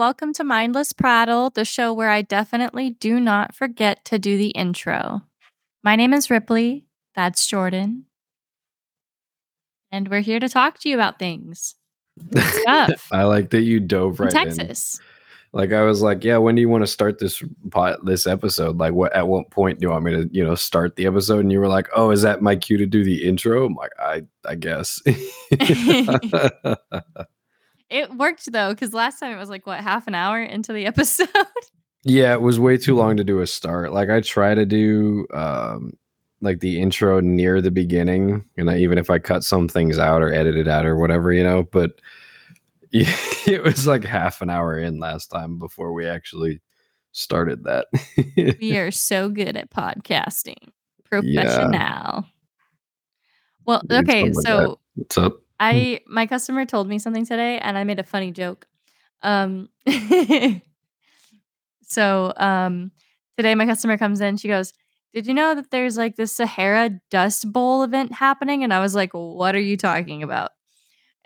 welcome to Mindless Prattle, the show where I definitely do not forget to do the intro. My name is Ripley, that's Jordan, and we're here to talk to you about things. Stuff. I like that you dove right in. Texas. Like I was like, yeah, when do you want to start this episode? Like at what point do you want me to, start the episode? And you were like, oh, is that my cue to do the intro? I'm like, I guess. It worked though, because last time it was like half an hour into the episode? Yeah, it was way too long to do a start. Like I try to do the intro near the beginning, and even if I cut some things out or edit it out or whatever, but yeah, it was like half an hour in last time before we actually started that. We are so good at podcasting. Professional. Yeah. Well, okay, so what's up? My customer told me something today and I made a funny joke. So today my customer comes in, she goes, did you know that there's like this Sahara Dust Bowl event happening? And I was like, what are you talking about?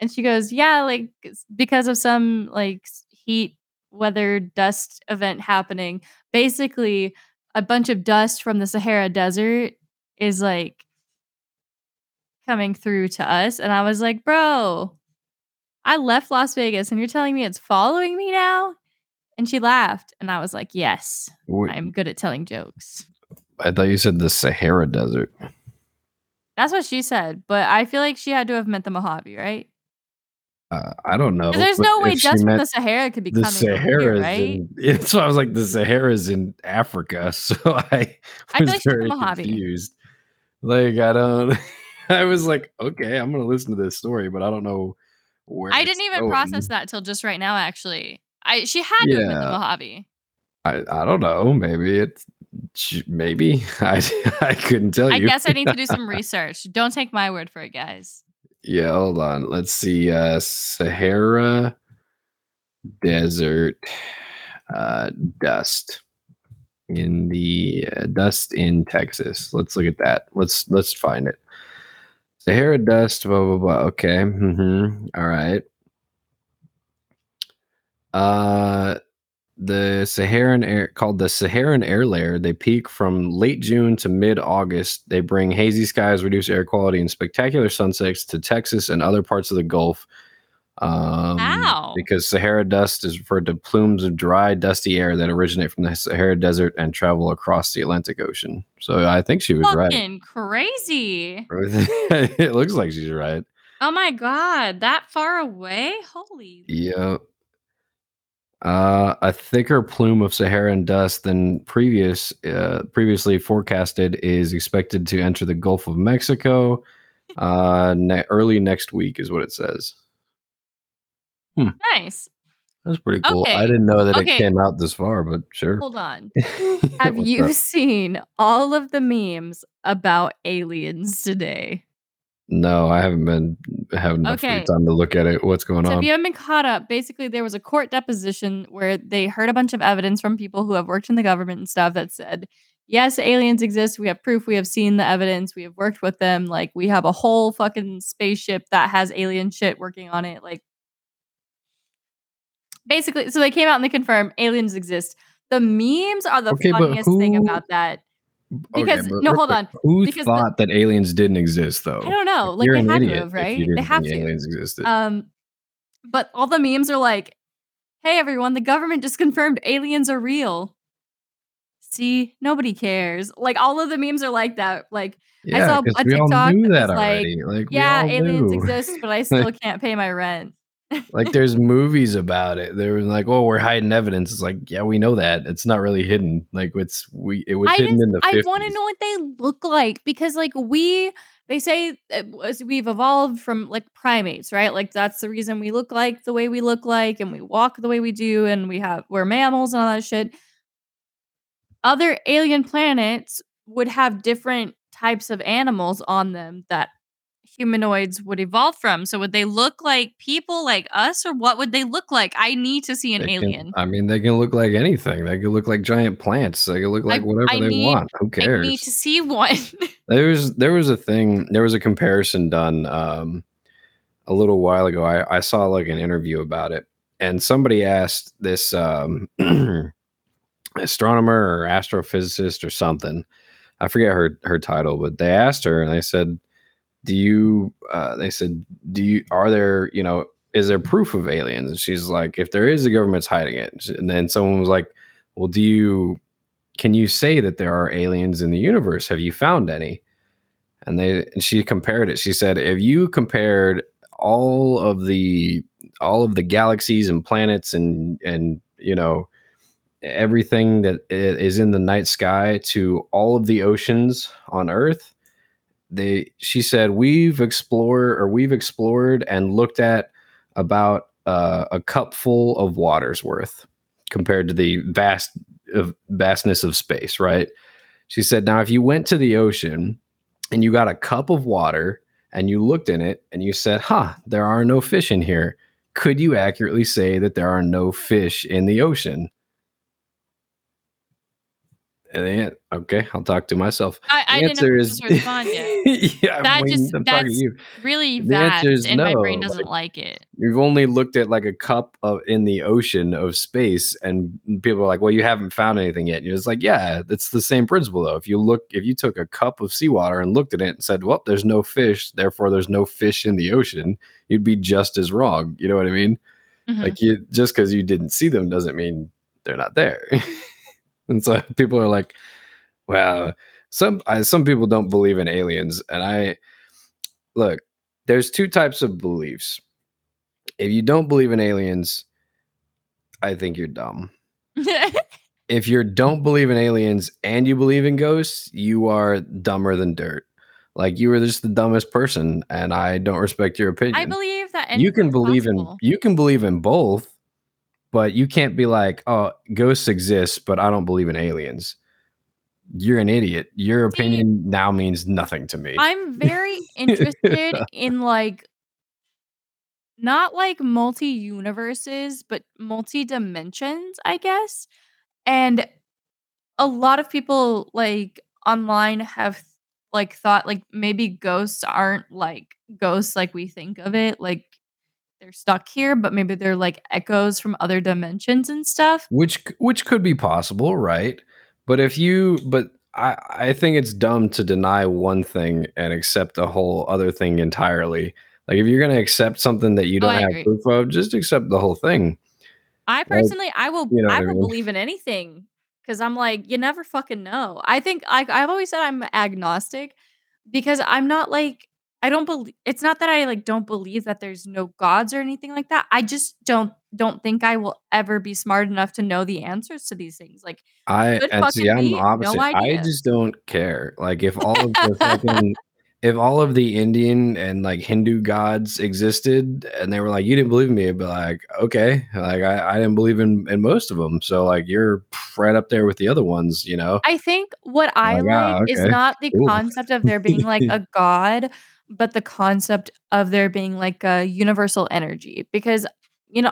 And she goes, yeah, like because of some like heat, weather, dust event happening. Basically, a bunch of dust from the Sahara Desert is like coming through to us. And I was like, bro, I left Las Vegas and you're telling me it's following me now? And she laughed. And I was like, yes, I'm good at telling jokes. I thought you said the Sahara Desert. That's what she said, but I feel like she had to have meant the Mojave, right? I don't know. There's no way dust from the Sahara could be coming from here, right? So I was like, the Sahara's in Africa, so I was very confused. Like I was like, okay, I'm gonna listen to this story, but I don't know where. I didn't even process that till just right now. Actually, she had to have been the Mojave. I don't know. Maybe I couldn't tell you. I guess I need to do some research. Don't take my word for it, guys. Yeah, hold on. Let's see. Sahara Desert dust in the dust in Texas. Let's look at that. Let's find it. Sahara dust. Blah blah blah. Okay. Mm-hmm. All right. The Saharan air layer, they peak from late June to mid-August. They bring hazy skies, reduced air quality, and spectacular sunsets to Texas and other parts of the Gulf. Because Sahara dust is referred to plumes of dry, dusty air that originate from the Sahara Desert and travel across the Atlantic Ocean. So I think she was right. Fucking crazy. It looks like she's right. Oh my God, that far away? Holy. Yeah. A thicker plume of Saharan dust than previously forecasted is expected to enter the Gulf of Mexico early next week is what it says. Nice. That's pretty cool. Okay. I didn't know that It came out this far, but sure. Hold on. Have you seen all of the memes about aliens today? No, I haven't been having enough time to look at it. What's going on? If you haven't been caught up, basically there was a court deposition where they heard a bunch of evidence from people who have worked in the government and stuff that said, yes, aliens exist. We have proof. We have seen the evidence. We have worked with them. Like we have a whole fucking spaceship that has alien shit working on it. Like basically, so they came out and they confirmed aliens exist. The memes are the funniest thing about that. Because hold on. Who thought that aliens didn't exist though? I don't know. Like they had to have, right? They have to. Aliens existed. But all the memes are like, "Hey everyone, the government just confirmed aliens are real." See, nobody cares. Like all of the memes are like that. Like I saw a TikTok knew that already. Like yeah, aliens exist, but I still can't pay my rent. Like there's movies about it. They were like, "Oh, we're hiding evidence." It's like, yeah, we know that. It's not really hidden. Like it was hidden in the 50s. I want to know what they look like because they say we've evolved from like primates, right? Like that's the reason we look like the way we look like, and we walk the way we do, and we're mammals and all that shit. Other alien planets would have different types of animals on them that humanoids would evolve from. So would they look like people like us, or what would they look like? I need to see an alien. They can look like anything. They can look like giant plants. They can look like whatever want. Who cares? I need to see one. There was a comparison done a little while ago. I saw like an interview about it. And somebody asked this astronomer or astrophysicist or something, I forget her title, but they asked her and they said, is there proof of aliens? And she's like, if there is, the government's hiding it. And then someone was like, well, can you say that there are aliens in the universe? Have you found any? And she compared it. She said, if you compared all of the galaxies and planets and everything that is in the night sky to all of the oceans on Earth, she said, we've explored and looked at about a cupful of water's worth compared to the vastness of space, right? She said, now if you went to the ocean and you got a cup of water and you looked in it and you said, there are no fish in here, could you accurately say that there are no fish in the ocean? And then, okay, I'll talk to myself. I didn't know to respond yet. Yeah, that's really vast, and no. My brain doesn't like it. You've only looked at like a cup in the ocean of space, and people are like, well, you haven't found anything yet. And you're just like, yeah, it's the same principle, though. If you took a cup of seawater and looked at it and said, well, there's no fish, therefore there's no fish in the ocean, you'd be just as wrong. You know what I mean? Mm-hmm. Like, just because you didn't see them doesn't mean they're not there. And so people are like, well, some people don't believe in aliens. And look, there's two types of beliefs. If you don't believe in aliens, I think you're dumb. If you don't believe in aliens and you believe in ghosts, you are dumber than dirt. Like, you were just the dumbest person, and I don't respect your opinion. I believe that you can believe in both. But you can't be like, oh, ghosts exist, but I don't believe in aliens. You're an idiot. Your opinion now means nothing to me. I'm very interested in not like multi-universes, but multi-dimensions, I guess. And a lot of people online have thought maybe ghosts aren't like ghosts like we think of it. Like, they're stuck here, but maybe they're echoes from other dimensions and stuff, which could be possible, right? But I think it's dumb to deny one thing and accept a whole other thing entirely. Like, if you're going to accept something that you don't have proof of, just accept the whole thing. I personally, I will believe in anything, because I'm you never fucking know. I think I've always said I'm agnostic, because I'm not I don't believe, it's not that I don't believe that there's no gods or anything like that. I just don't think I will ever be smart enough to know the answers to these things. I'm the opposite. No, I just don't care. If all of the if all of the Indian and Hindu gods existed and they were like, you didn't believe in me, I'd be like, okay, I didn't believe in most of them. So you're right up there with the other ones, you know? I think what I is not the concept of there being a god, but the concept of there being a universal energy, because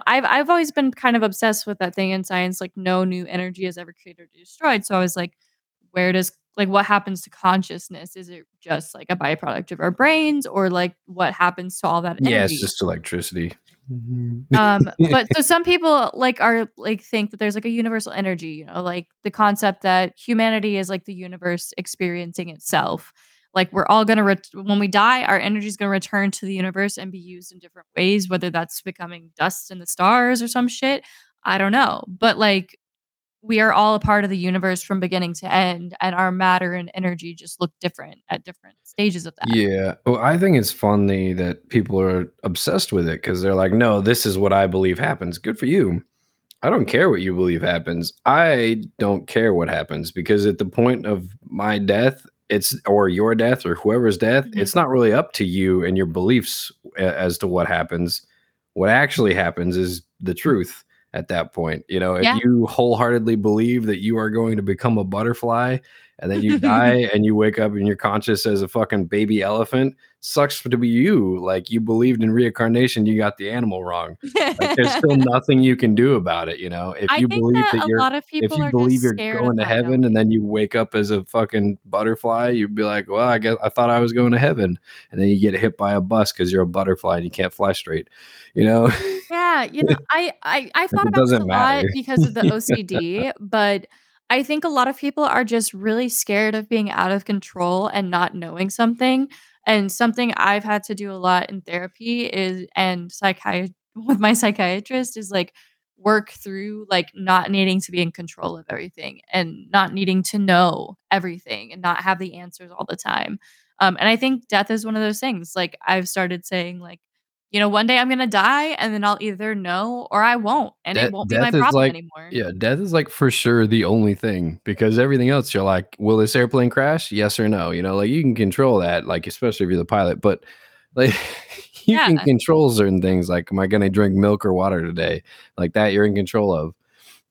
I've always been kind of obsessed with that thing in science, no new energy is ever created or destroyed. So I was where does what happens to consciousness? Is it just a byproduct of our brains, or what happens to all that energy? Yeah, it's just electricity. But so some people think that there's a universal energy, the concept that humanity is the universe experiencing itself. We're all going to, when we die, our energy is going to return to the universe and be used in different ways, whether that's becoming dust in the stars or some shit. I don't know. But we are all a part of the universe from beginning to end, and our matter and energy just look different at different stages of that. Yeah. Well, I think it's funny that people are obsessed with it, because they're like, no, this is what I believe happens. Good for you. I don't care what you believe happens. I don't care what happens, because at the point of my death, or your death, or whoever's death, mm-hmm. It's not really up to you and your beliefs as to what happens. What actually happens is the truth at that point. If you wholeheartedly believe that you are going to become a butterfly, and then you die and you wake up and you're conscious as a fucking baby elephant, sucks to be you. You believed in reincarnation, you got the animal wrong. There's still nothing you can do about it. If you believe you're going to heaven and then you wake up as a fucking butterfly, you'd be like, well, I thought I was going to heaven. And then you get hit by a bus because you're a butterfly and you can't fly straight. Yeah. Yeah, you know, I thought about it a lot because of the OCD, but I think a lot of people are just really scared of being out of control and not knowing something. And something I've had to do a lot in therapy is, and with my psychiatrist, is like work through like not needing to be in control of everything and not needing to know everything and not have the answers all the time. And I think death is one of those things. Like I've started saying like, you know, one day I'm going to die and then I'll either know or I won't. And it won't be my problem anymore. Yeah, death is like for sure the only thing, because everything else you're like, will this airplane crash? Yes or no? You know, like you can control that, like especially if you're the pilot, but like you can control certain things. Like, am I going to drink milk or water today? Like that you're in control of.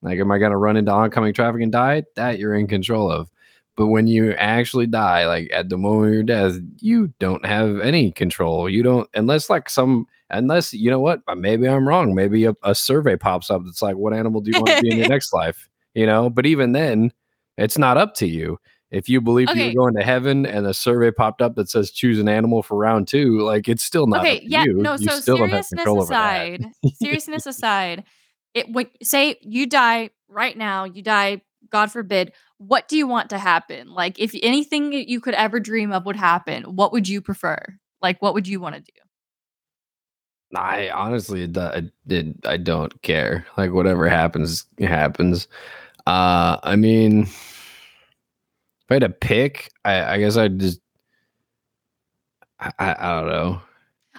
Like, am I going to run into oncoming traffic and die? That you're in control of. But when you actually die, like at the moment of your death, you don't have any control. You don't, unless you know what, maybe I'm wrong. Maybe a survey pops up. That's like, what animal do you want to be in your next life? You know, but even then it's not up to you. If you believe you're going to heaven and a survey popped up that says choose an animal for round 2, like it's still not up to you. No, you so still don't have control over that. Seriousness aside, say you die right now, you die, God forbid, what do you want to happen? Like if anything you could ever dream of would happen, what would you prefer? Like, what would you want to do? I honestly, I don't care. Like whatever happens, happens. I mean, if I had to pick, I guess I'd just, I don't know.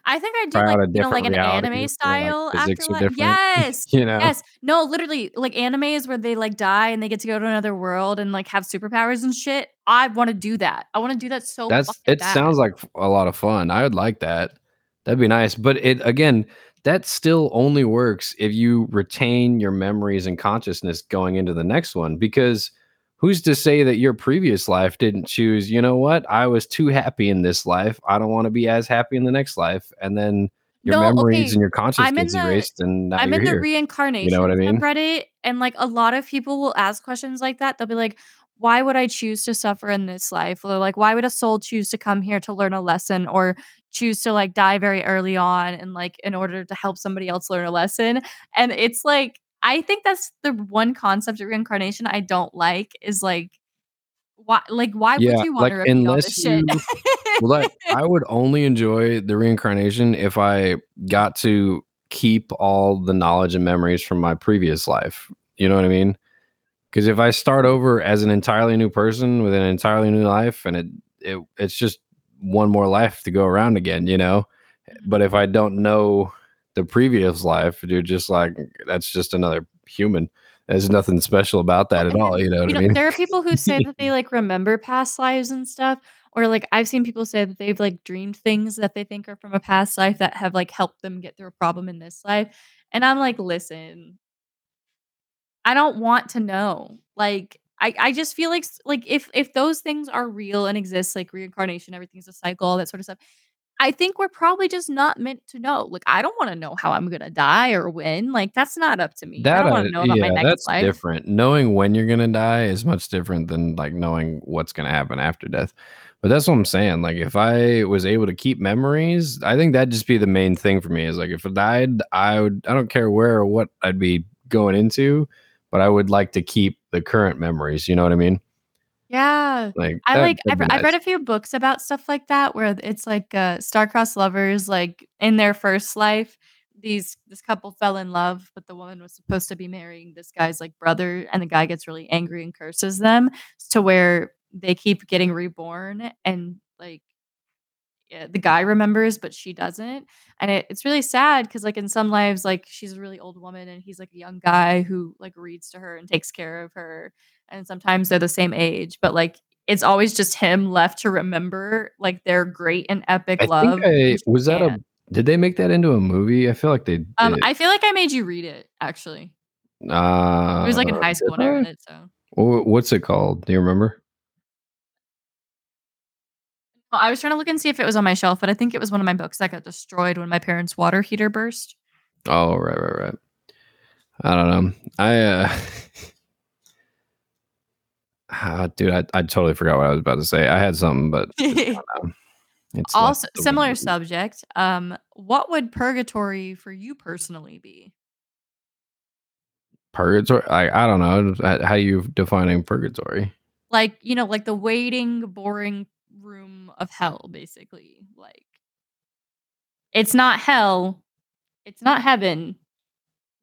I think I do like, you know, like an anime style afterlife. Yes. You know? Yes. No, literally like anime is where they like die and they get to go to another world and like have superpowers and shit. I want to do that. I want to do that so much. Sounds like a lot of fun. I would like that. That'd be nice. But that still only works if you retain your memories and consciousness going into the next one, because who's to say that your previous life didn't choose, you know what? I was too happy in this life. I don't want to be as happy in the next life. And then your memories and your consciousness gets erased. And now I'm in the reincarnation. You know what I mean? Reddit, and like a lot of people will ask questions like that. They'll be like, why would I choose to suffer in this life? Or like, why would a soul choose to come here to learn a lesson or choose to like die very early on and like in order to help somebody else learn a lesson? And it's like, I think that's the one concept of reincarnation I don't like, is like, why would you want to repeat all this shit? I would only enjoy the reincarnation if I got to keep all the knowledge and memories from my previous life. You know what I mean? Because if I start over as an entirely new person with an entirely new life, and it's just one more life to go around again, you know? But if I don't know the previous life, you're just like, that's just another human. There's nothing special about that at all. You know what I mean? There are people who say that they like remember past lives and stuff, or like I've seen people say that they've like dreamed things that they think are from a past life that have like helped them get through a problem in this life. And I'm like, listen, I don't want to know. Like, I just feel like if those things are real and exist, like reincarnation, everything's a cycle, all that sort of stuff, I think we're probably just not meant to know. Like, I don't want to know how I'm going to die or when. Like, that's not up to me. I don't want to know about my next life. That's different. Knowing when you're going to die is much different than, like, knowing what's going to happen after death. But that's what I'm saying. Like, if I was able to keep memories, I think that'd just be the main thing for me, is, like, if I died, I don't care where or what I'd be going into, but I would like to keep the current memories. You know what I mean? Yeah, I've read a few books about stuff like that, where it's like star-crossed lovers, like in their first life, this couple fell in love, but the woman was supposed to be marrying this guy's like brother, and the guy gets really angry and curses them, to where they keep getting reborn, and like the guy remembers, but she doesn't, and it's really sad, because like in some lives, like she's a really old woman, and he's like a young guy who like reads to her and takes care of her. And sometimes they're the same age, but like it's always just him left to remember like their great and epic love. Did they make that into a movie? I feel like they did. I feel like I made you read it, actually. It was like in high school when I read it. So what's it called? Do you remember? Well, I was trying to look and see if it was on my shelf, but I think it was one of my books that got destroyed when my parents' water heater burst. Oh, right. I don't know. Dude, I totally forgot what I was about to say. I had something, but It's also like similar subject. What would purgatory for you personally be? Purgatory? I don't know how you defining purgatory. Like, you know, like the waiting, boring room of hell, basically. Like, it's not hell. It's not heaven.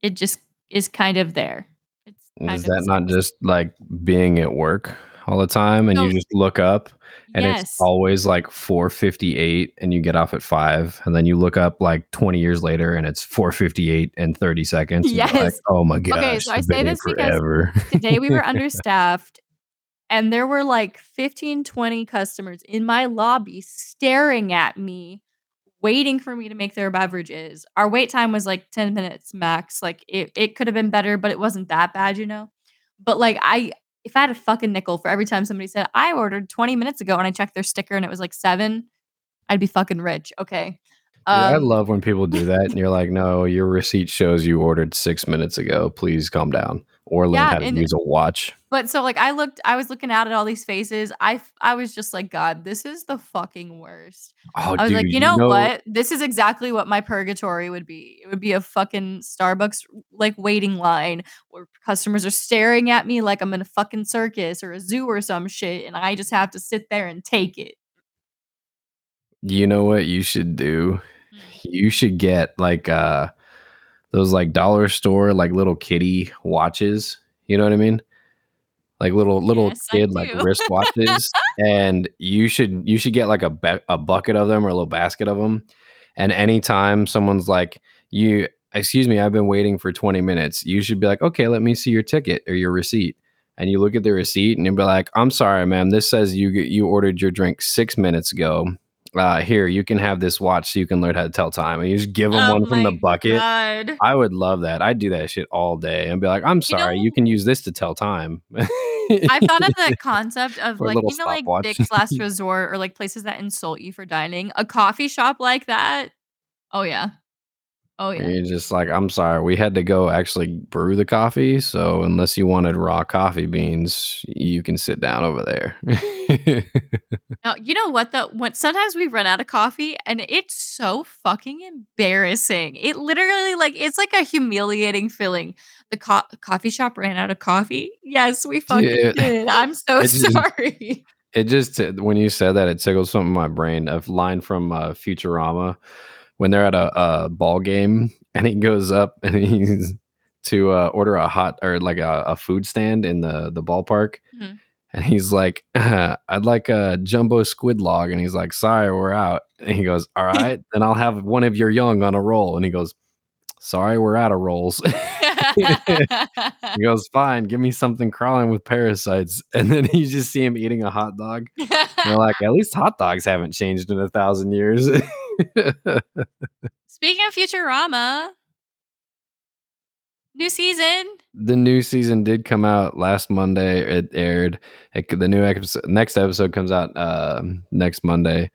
It just is kind of there. It's kind is that not just like being at work all the time and no. You just look up and yes. It's always like 4:58 and you get off at 5 and then you look up like 20 years later and it's 4:58 and 30 seconds. Yes. Like, oh my gosh. Okay, so I say this forever. Because today we were understaffed and there were like 15, 20 customers in my lobby staring at me, waiting for me to make their beverages. Our wait time was like 10 minutes max. Like it could have been better, but it wasn't that bad, you know? But like if I had a fucking nickel for every time somebody said I ordered 20 minutes ago and I checked their sticker and it was like 7, I'd be fucking rich. Okay. Yeah, I love when people do that and you're like, no, your receipt shows you ordered 6 minutes ago. Please calm down. Or learn how to use a watch. But so like I was looking out at all these faces. I was just like, God, this is the fucking worst. Oh, I was like, you know what? This is exactly what my purgatory would be. It would be a fucking Starbucks like waiting line where customers are staring at me like I'm in a fucking circus or a zoo or some shit. And I just have to sit there and take it. You know what you should do? You should get like those like dollar store like little kitty watches, you know what I mean? Like little yes, kid like wristwatches, and you should get like a bucket of them or a little basket of them. And anytime someone's like, excuse me, I've been waiting for 20 minutes, you should be like, okay, let me see your ticket or your receipt. And you look at the receipt and you'll be like, I'm sorry, ma'am, this says you ordered your drink 6 minutes ago. Here, you can have this watch so you can learn how to tell time. And you just give them one from the bucket. God. I would love that. I'd do that shit all day and be like, I'm sorry, you can use this to tell time. I thought of the concept of like, you know, like Dick's Last Resort or like places that insult you for dining. A coffee shop like that. Oh, yeah. Oh, yeah. You're just like, I'm sorry, we had to go actually brew the coffee. So unless you wanted raw coffee beans, you can sit down over there. Now, you know what? Sometimes we run out of coffee and it's so fucking embarrassing. It literally like it's like a humiliating feeling. The coffee shop ran out of coffee. Yes, we fucking did. I'm so sorry. It just when you said that, it tickled something in my brain. A line from Futurama. When they're at a ball game and he goes up and he's to order a hot or like a food stand in the ballpark. Mm-hmm. And he's like, I'd like a jumbo squid log. And he's like, sorry, we're out. And he goes, all right, then I'll have one of your young on a roll. And he goes, sorry, we're out of rolls. He goes, fine, give me something crawling with parasites. And then you just see him eating a hot dog. They're like, at least hot dogs haven't changed in 1,000 years. Speaking of Futurama, new season. The new season did come out last Monday. It aired. The new next episode comes out next Monday.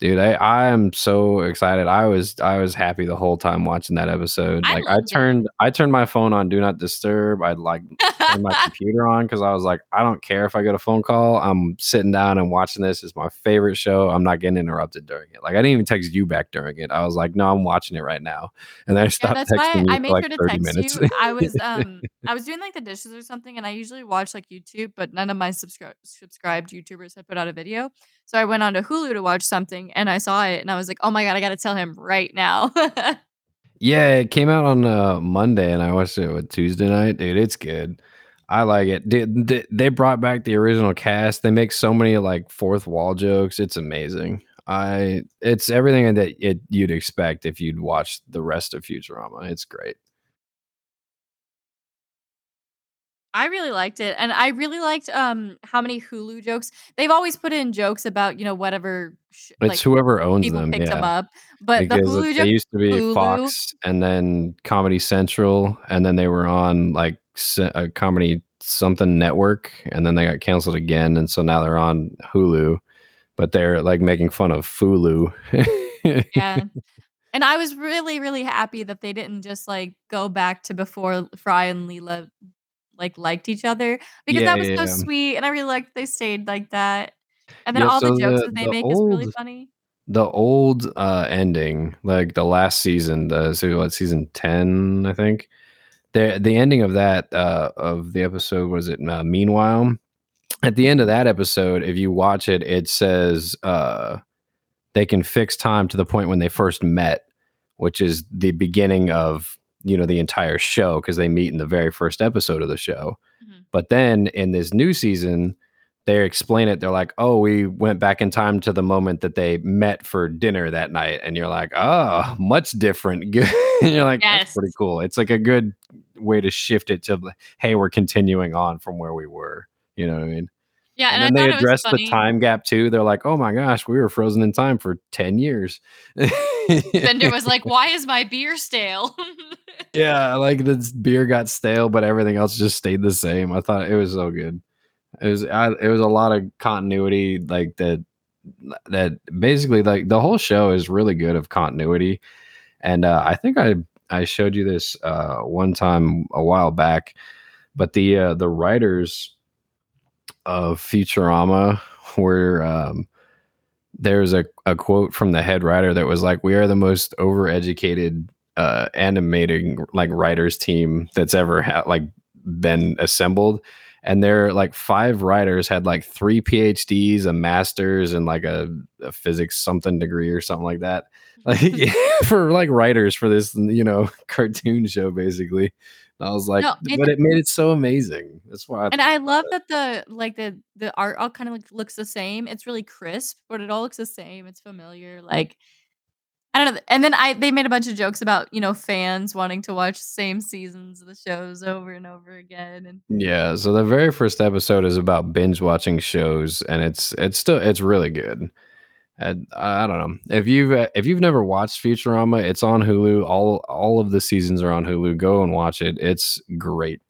Dude, I am so excited. I was happy the whole time watching that episode. Like I turned my phone on Do Not Disturb. I'd like turn my computer on because I was like, I don't care if I get a phone call. I'm sitting down and watching this. It's my favorite show. I'm not getting interrupted during it. Like I didn't even text you back during it. I was like, no, I'm watching it right now. And then I stopped texting you for like 30 minutes. I was doing like the dishes or something, and I usually watch like YouTube, but none of my subscribed YouTubers had put out a video. So I went on to Hulu to watch something, and I saw it, and I was like, oh my God, I got to tell him right now. Yeah, it came out on Monday, and I watched it with Tuesday night. Dude, it's good. I like it. Dude, they brought back the original cast. They make so many like fourth wall jokes. It's amazing. It's everything that you'd expect if you'd watched the rest of Futurama. It's great. I really liked it. And I really liked how many Hulu jokes. They've always put in jokes about, you know, whatever. It's like, whoever owns them. People pick them up. But because the Hulu jokes. They used to be Hulu. Fox and then Comedy Central. And then they were on like a Comedy something network. And then they got canceled again. And so now they're on Hulu. But they're like making fun of Fulu. Yeah. And I was really, really happy that they didn't just like go back to before Fry and Leela liked each other, because that was so sweet, and I really liked they stayed like that. And then all the jokes that they make is really funny. the old ending, like the last season, season 10, I think. The ending of that of the episode, was it Meanwhile? At the end of that episode, if you watch it, it says they can fix time to the point when they first met, which is the beginning of, you know, the entire show, because they meet in the very first episode of the show. Mm-hmm. But then in this new season, they explain it. They're like, oh, we went back in time to the moment that they met for dinner that night. And you're like, oh, much different. You're like, yes. That's pretty cool. It's like a good way to shift it to, hey, we're continuing on from where we were. You know what I mean? Yeah. And then they address the time gap too. They're like, oh my gosh, we were frozen in time for 10 years. Bender was like, why is my beer stale? Yeah. Like this beer got stale, but everything else just stayed the same. I thought it was so good. It was a lot of continuity, like that basically, like the whole show is really good of continuity. And I think I showed you this one time a while back, but the writers of Futurama were there's a quote from the head writer that was like, we are the most overeducated animating like writers team that's ever been assembled. And they're like 5 writers had like 3 PhDs, a master's, and like a physics something degree or something like that. Like for like writers for this, you know, cartoon show, basically. And I was like, but it made it so amazing. That's why. I love that the art all kind of like looks the same. It's really crisp, but it all looks the same. It's familiar. Like, I don't know. And then they made a bunch of jokes about, you know, fans wanting to watch the same seasons of the shows over and over again. And yeah, so the very first episode is about binge watching shows, and it's really good. And I don't know if you've never watched Futurama, it's on Hulu. All of the seasons are on Hulu. Go and watch it. It's great.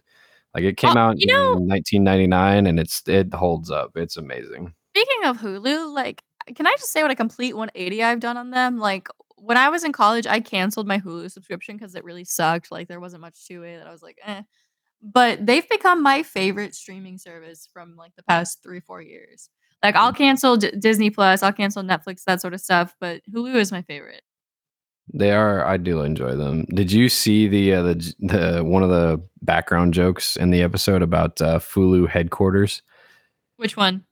Like it came out in 1999, and it holds up. It's amazing. Speaking of Hulu, like, can I just say what a complete 180 I've done on them? Like, when I was in college, I canceled my Hulu subscription because it really sucked. Like, there wasn't much to it. I was like, eh. But they've become my favorite streaming service from, like, the past 3-4 years. Like, I'll cancel Disney+, I'll cancel Netflix, that sort of stuff. But Hulu is my favorite. They are. I do enjoy them. Did you see the one of the background jokes in the episode about Hulu headquarters? Which one?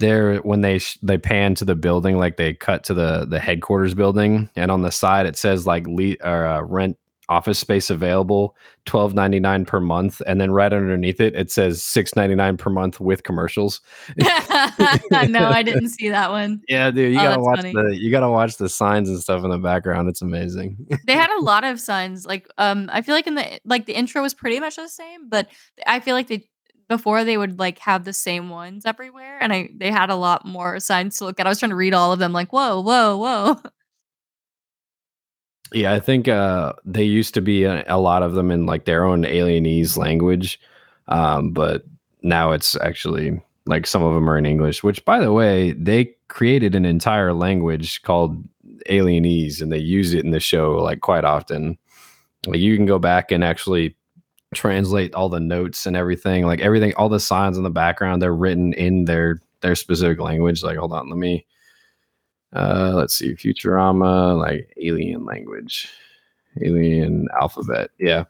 There, when they pan to the building, like they cut to the headquarters building, and on the side it says like rent office space available $12.99 per month, and then right underneath it says $6.99 per month with commercials. No, I didn't see that one. Yeah, dude, you gotta watch the signs and stuff in the background. It's amazing. They had a lot of signs. Like, I feel like in the intro was pretty much the same, but I feel like before they would like have the same ones everywhere, and they had a lot more signs to look at. I was trying to read all of them, like whoa. Yeah, I think they used to be a lot of them in like their own Alienese language, but now it's actually like some of them are in English. Which, by the way, they created an entire language called Alienese, and they use it in the show like quite often. Like you can go back and actually translate all the notes and everything, like everything, all the signs in the background, they're written in their specific language. Like, hold on, let me let's see, Futurama, like alien language, alien alphabet. Yeah,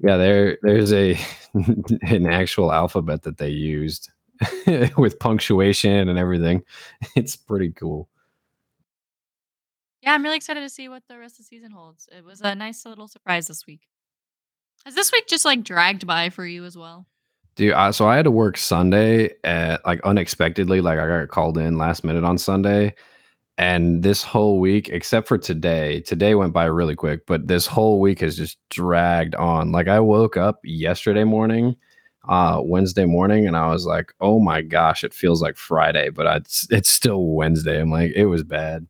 there's an actual alphabet that they used with punctuation and everything. It's pretty cool. Yeah, I'm really excited to see what the rest of the season holds. It was a nice little surprise this week. Has this week just like dragged by for you as well? Dude, so I had to work Sunday at like unexpectedly, like I got called in last minute on Sunday, and this whole week, except for today went by really quick, but this whole week has just dragged on. Like I woke up yesterday morning, Wednesday morning, and I was like, oh my gosh, it feels like Friday, but it's still Wednesday. I'm like, it was bad.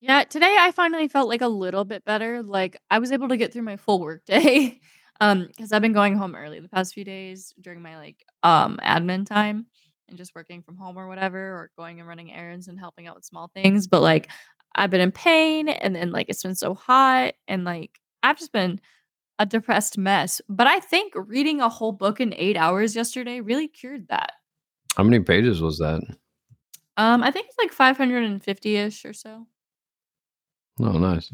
Yeah, today I finally felt like a little bit better. Like I was able to get through my full work day because I've been going home early the past few days during my like admin time and just working from home or whatever, or going and running errands and helping out with small things. But like I've been in pain, and then like it's been so hot, and like I've just been a depressed mess. But I think reading a whole book in 8 hours yesterday really cured that. How many pages was that? I think it's like 550-ish or so. Oh, nice.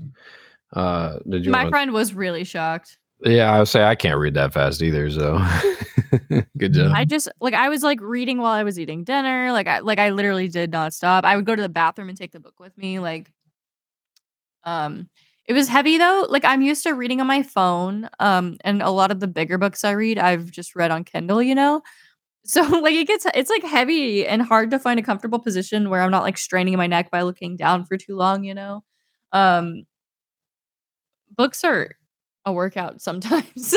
Did you? My friend was really shocked. Yeah, I would say I can't read that fast either. So good job. I was reading while I was eating dinner. I literally did not stop. I would go to the bathroom and take the book with me. It was heavy though. I'm used to reading on my phone. And a lot of the bigger books I read, I've just read on Kindle. So it's heavy and hard to find a comfortable position where I'm not straining my neck by looking down for too long. Books are a workout sometimes.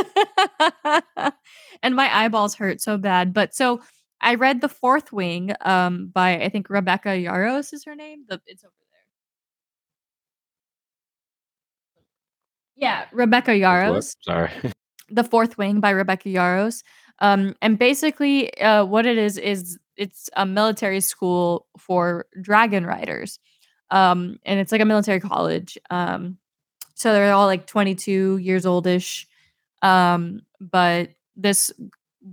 And my eyeballs hurt so bad. But so I read The Fourth Wing by, I think, Rebecca Yarros is her name. It's over there. Yeah, Rebecca Yarros. Sorry. The Fourth Wing by Rebecca Yarros. And basically what it is it's a military school for dragon riders. And it's like a military college. So they're all 22 years oldish. But this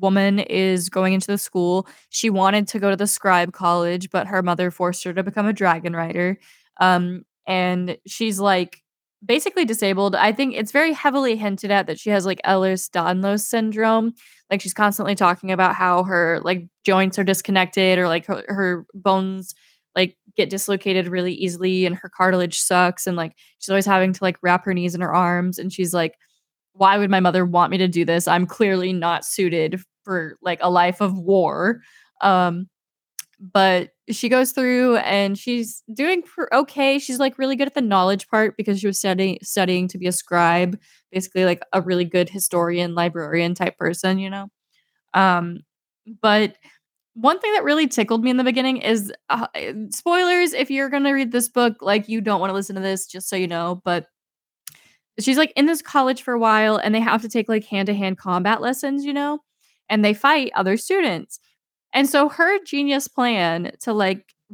woman is going into the school. She wanted to go to the scribe college, but her mother forced her to become a dragon rider. And she's basically disabled. I think it's very heavily hinted at that she has Ehlers-Danlos syndrome. She's constantly talking about how her joints are disconnected or her bones get dislocated really easily and her cartilage sucks, and she's always having to wrap her knees in her arms, and she's why would my mother want me to do this? I'm clearly not suited for a life of war. But she goes through and she's doing okay. She's really good at the knowledge part because she was studying to be a scribe, basically a really good historian, librarian type person, but one thing that really tickled me in the beginning is spoilers. If you're going to read this book, you don't want to listen to this, just so you know. But she's in this college for a while and they have to take hand-to-hand combat lessons, and they fight other students. And so her genius plan to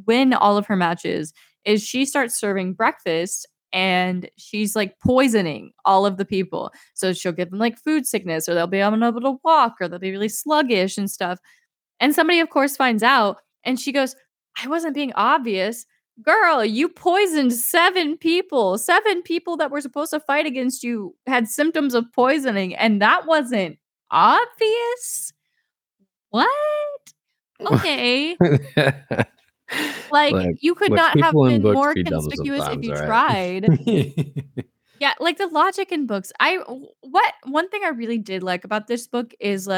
win all of her matches is she starts serving breakfast and she's poisoning all of the people. So she'll give them food sickness, or they'll be unable to walk, or they'll be really sluggish and stuff. And somebody, of course, finds out and she goes, I wasn't being obvious. Girl, you poisoned 7 people. 7 people that were supposed to fight against you had symptoms of poisoning, and that wasn't obvious? What? Okay. You could not have been more conspicuous if you tried. Yeah, the logic in books. One thing I really did like about this book is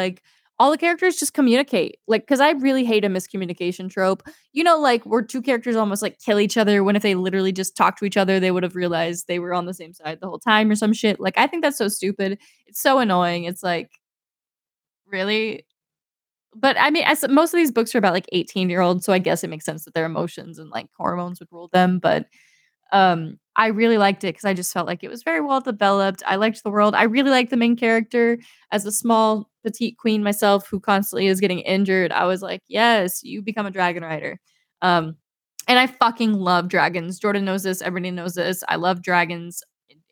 all the characters just communicate. Because I really hate a miscommunication trope. Where two characters almost kill each other, when if they literally just talked to each other, they would have realized they were on the same side the whole time or some shit. I think that's so stupid. It's so annoying. It's really? But I mean, most of these books are about 18-year-olds, so I guess it makes sense that their emotions and hormones would rule them. But I really liked it because I just felt it was very well developed. I liked the world. I really liked the main character as a small petite queen myself who constantly is getting injured. I was like, yes, you become a dragon rider. And I fucking love dragons. Jordan knows this. Everybody knows this. I love dragons.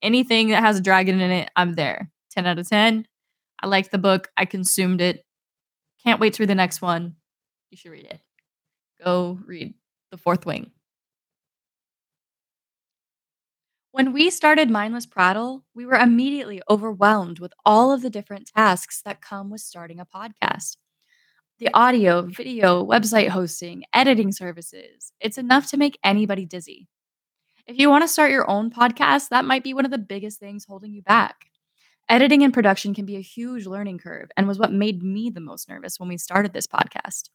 Anything that has a dragon in it, I'm there. 10 out of 10. I liked the book. I consumed it. Can't wait to read the next one. You should read it. Go read The Fourth Wing. When we started Mindless Prattle, we were immediately overwhelmed with all of the different tasks that come with starting a podcast. The audio, video, website hosting, editing services. It's enough to make anybody dizzy. If you want to start your own podcast, that might be one of the biggest things holding you back. Editing and production can be a huge learning curve and was what made me the most nervous when we started this podcast.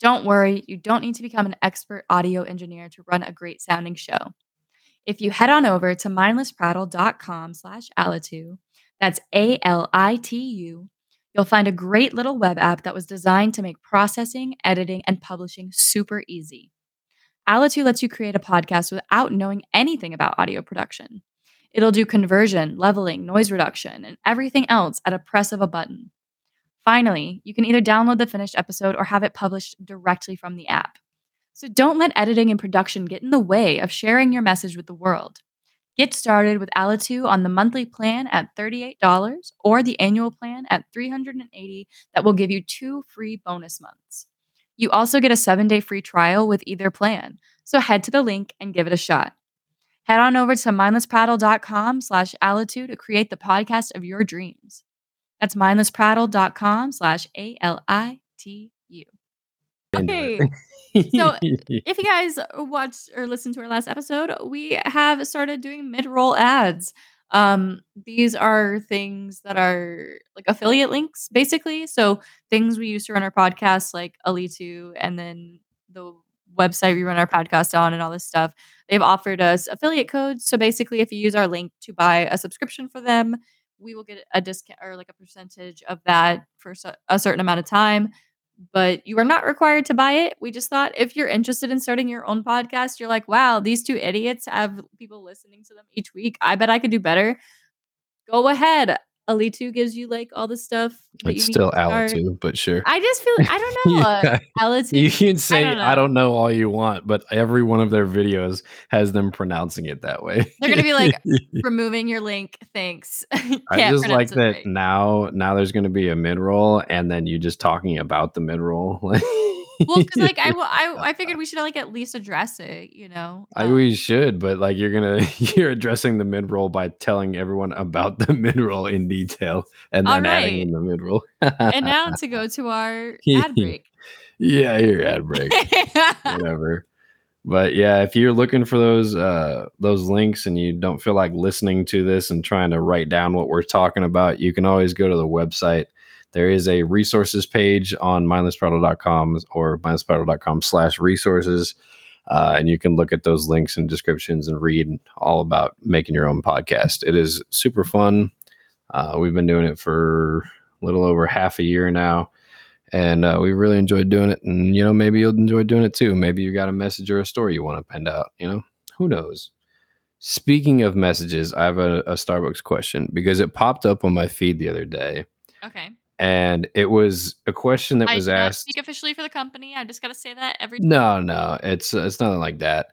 Don't worry, you don't need to become an expert audio engineer to run a great sounding show. If you head on over to mindlessprattle.com/Alitu, that's ALITU, you'll find a great little web app that was designed to make processing, editing, and publishing super easy. Alitu lets you create a podcast without knowing anything about audio production. It'll do conversion, leveling, noise reduction, and everything else at a press of a button. Finally, you can either download the finished episode or have it published directly from the app. So don't let editing and production get in the way of sharing your message with the world. Get started with Alitu on the monthly plan at $38 or the annual plan at $380 that will give you 2 free bonus months. You also get a 7-day free trial with either plan. So head to the link and give it a shot. Head on over to mindlessprattle.com/Alitu to create the podcast of your dreams. That's mindlessprattle.com/ALITU. Okay. So if you guys watched or listened to our last episode, we have started doing mid-roll ads. These are things that are like affiliate links, basically. So things we use to run our podcast, like Alitu, and then the website we run our podcast on and all this stuff. They've offered us affiliate codes. So basically, if you use our link to buy a subscription for them, we will get a discount or like a percentage of that for a certain amount of time. But you are not required to buy it. We just thought if you're interested in starting your own podcast, you're like, wow, these two idiots have people listening to them each week. I bet I could do better. Go ahead. Alitu gives you like all the stuff. It's still Alitu, but sure. I just feel, I don't know. Yeah. Alitu. You can say, I don't know all you want, but every one of their videos has them pronouncing it that way. They're going to be like, removing your link. Thanks. I just like that right. Now there's going to be a mid-roll and then you just talking about the mid-roll. Well, because like I figured we should like at least address it, you know. We should, but like you're addressing the mid roll by telling everyone about the mid roll in detail, and then adding in the mid roll. And now to go to our ad break. Yeah, your ad break. Whatever. But yeah, if you're looking for those links and you don't feel like listening to this and trying to write down what we're talking about, you can always go to the website. There is a resources page on mindlessprattle.com or mindlessprattle.com/resources. And you can look at those links and descriptions and read all about making your own podcast. It is super fun. We've been doing it for a little over half a year now. And we really enjoyed doing it. And, you know, maybe you'll enjoy doing it too. Maybe you got a message or a story you want to pend out. You know, who knows? Speaking of messages, I have a Starbucks question because it popped up on my feed the other day. Okay. And it was a question that was asked. I speak officially for the company. I just got to say that every time. No, it's nothing like that.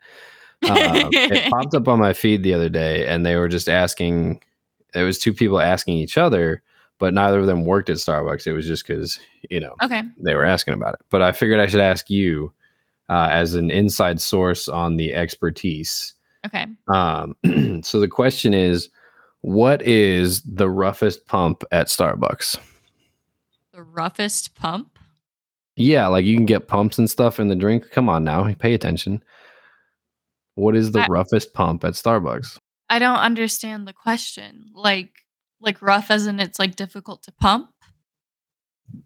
It popped up on my feed the other day, and they were just asking. It was two people asking each other, but neither of them worked at Starbucks. It was just because they were asking about it. But I figured I should ask you as an inside source on the expertise. Okay. So the question is, what is the roughest pump at Starbucks? The roughest pump? Yeah, like you can get pumps and stuff in the drink. Come on now, pay attention. What is the roughest pump at Starbucks? I don't understand the question. Like rough as in it's like difficult to pump?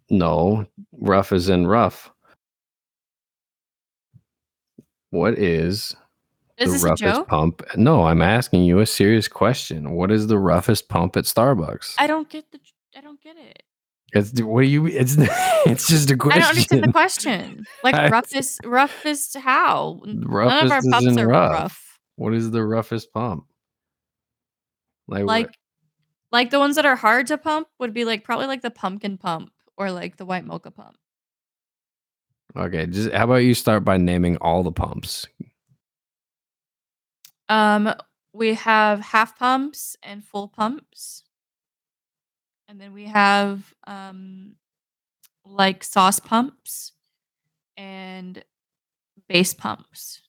No, rough as in rough. What is the roughest pump? No, I'm asking you a serious question. What is the roughest pump at Starbucks? I don't get it. It's just a question. I don't understand the question. Like roughest how? Roughest none of our pumps are rough. What is the roughest pump? Like the ones that are hard to pump would be like probably like the pumpkin pump or like the white mocha pump. Okay, just how about you start by naming all the pumps? We have half pumps and full pumps. And then we have like sauce pumps and base pumps.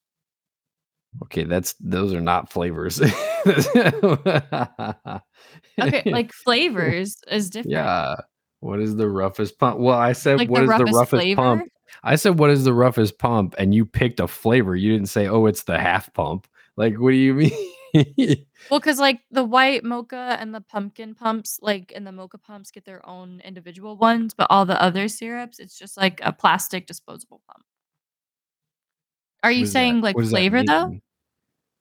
Okay, those are not flavors. Okay, like flavors is different. Yeah. What is the roughest pump? Well, I said like what is the roughest flavor? Pump? I said what is the roughest pump and you picked a flavor. You didn't say, "Oh, it's the half pump." Like what do you mean? Well, because like the white mocha and the pumpkin pumps, like and the mocha pumps get their own individual ones, but all the other syrups, it's just like a plastic disposable pump. Are you saying like flavor though?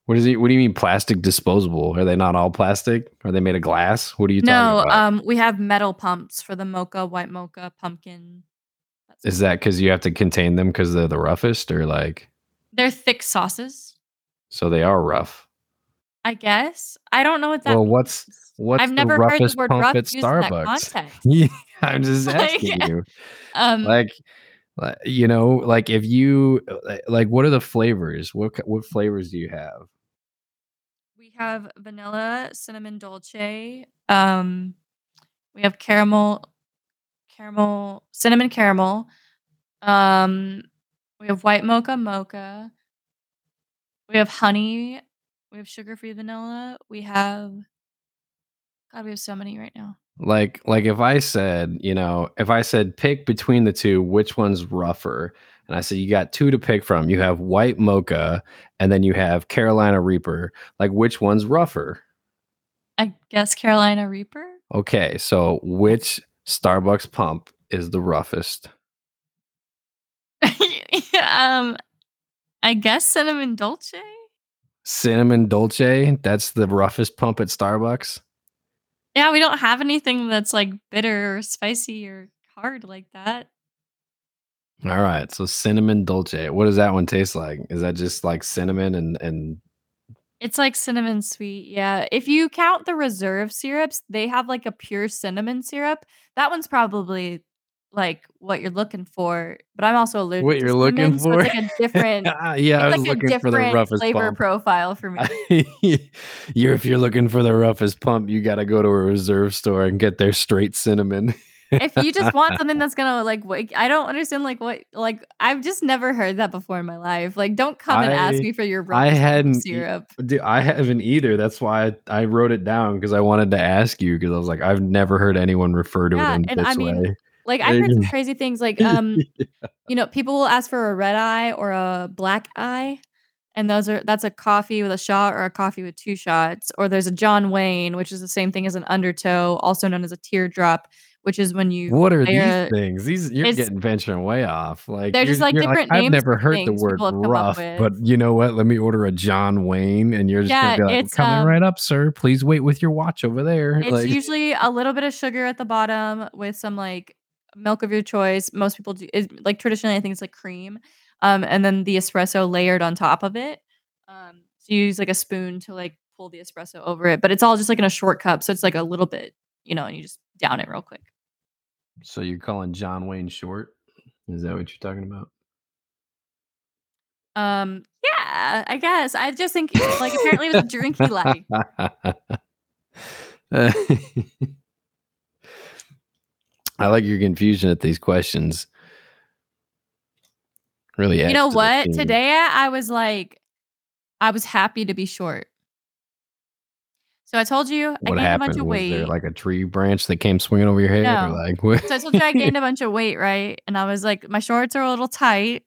What do you mean plastic disposable? Are they not all plastic? Are they made of glass? What are you talking about? No, we have metal pumps for the mocha, white mocha, pumpkin. Is that because you have to contain them because they're the roughest or like? They're thick sauces. So they are rough. I guess. I don't know what that means. What's I've never heard the word rough used in that context. Yeah, I'm just asking you. If you like what are the flavors? What flavors do you have? We have vanilla, cinnamon dolce, we have cinnamon caramel, We have white mocha, mocha. We have honey. We have sugar-free vanilla. We have... God, we have so many right now. Like if I said, if I said pick between the two, which one's rougher? And I said, you got two to pick from. You have white mocha, and then you have Carolina Reaper. Like, which one's rougher? I guess Carolina Reaper. Okay, so which Starbucks pump is the roughest? I guess Cinnamon Dolce. Cinnamon Dolce? That's the roughest pump at Starbucks? Yeah, we don't have anything that's like bitter or spicy or hard like that. All right, so Cinnamon Dolce. What does that one taste like? Is that just like cinnamon and... It's like cinnamon sweet, yeah. If you count the reserve syrups, they have like a pure cinnamon syrup. That one's probably like what you're looking for, but I'm also allergic to cinnamon. What you're looking for? So it's like a different, I was like looking for the roughest flavor pump. Profile for me. If you're looking for the roughest pump, you got to go to a reserve store and get their straight cinnamon. If you just want something that's gonna I don't understand I've just never heard that before in my life. Like, don't come and ask me for your roughest syrup. Dude, I haven't either. That's why I wrote it down, because I wanted to ask you, because I was like, I've never heard anyone refer to it in this way. Like, I've heard some crazy things like people will ask for a red eye or a black eye. And that's a coffee with a shot or a coffee with two shots. Or there's a John Wayne, which is the same thing as an undertow, also known as a teardrop, which is when you... What are these things? You're getting venturing way off. Like, they're just like different names. I've never heard the word rough, but you know what? Let me order a John Wayne, and you're just going to be like, coming right up, sir. Please wait with your watch over there. It's usually a little bit of sugar at the bottom with some like milk of your choice. Most people do... traditionally, I think it's like cream. And then the espresso layered on top of it. So you use like a spoon to like pull the espresso over it, but it's all just like in a short cup. So it's like a little bit, and you just down it real quick. So you're calling John Wayne short? Is that what you're talking about? Yeah, I guess. I just think apparently it was a drink he liked. I like your confusion at these questions. Really, you know what? Today I was happy to be short. So I told you I gained a bunch of weight. Was there like a tree branch that came swinging over your head? No. So I told you I gained a bunch of weight, right? And I was like, my shorts are a little tight.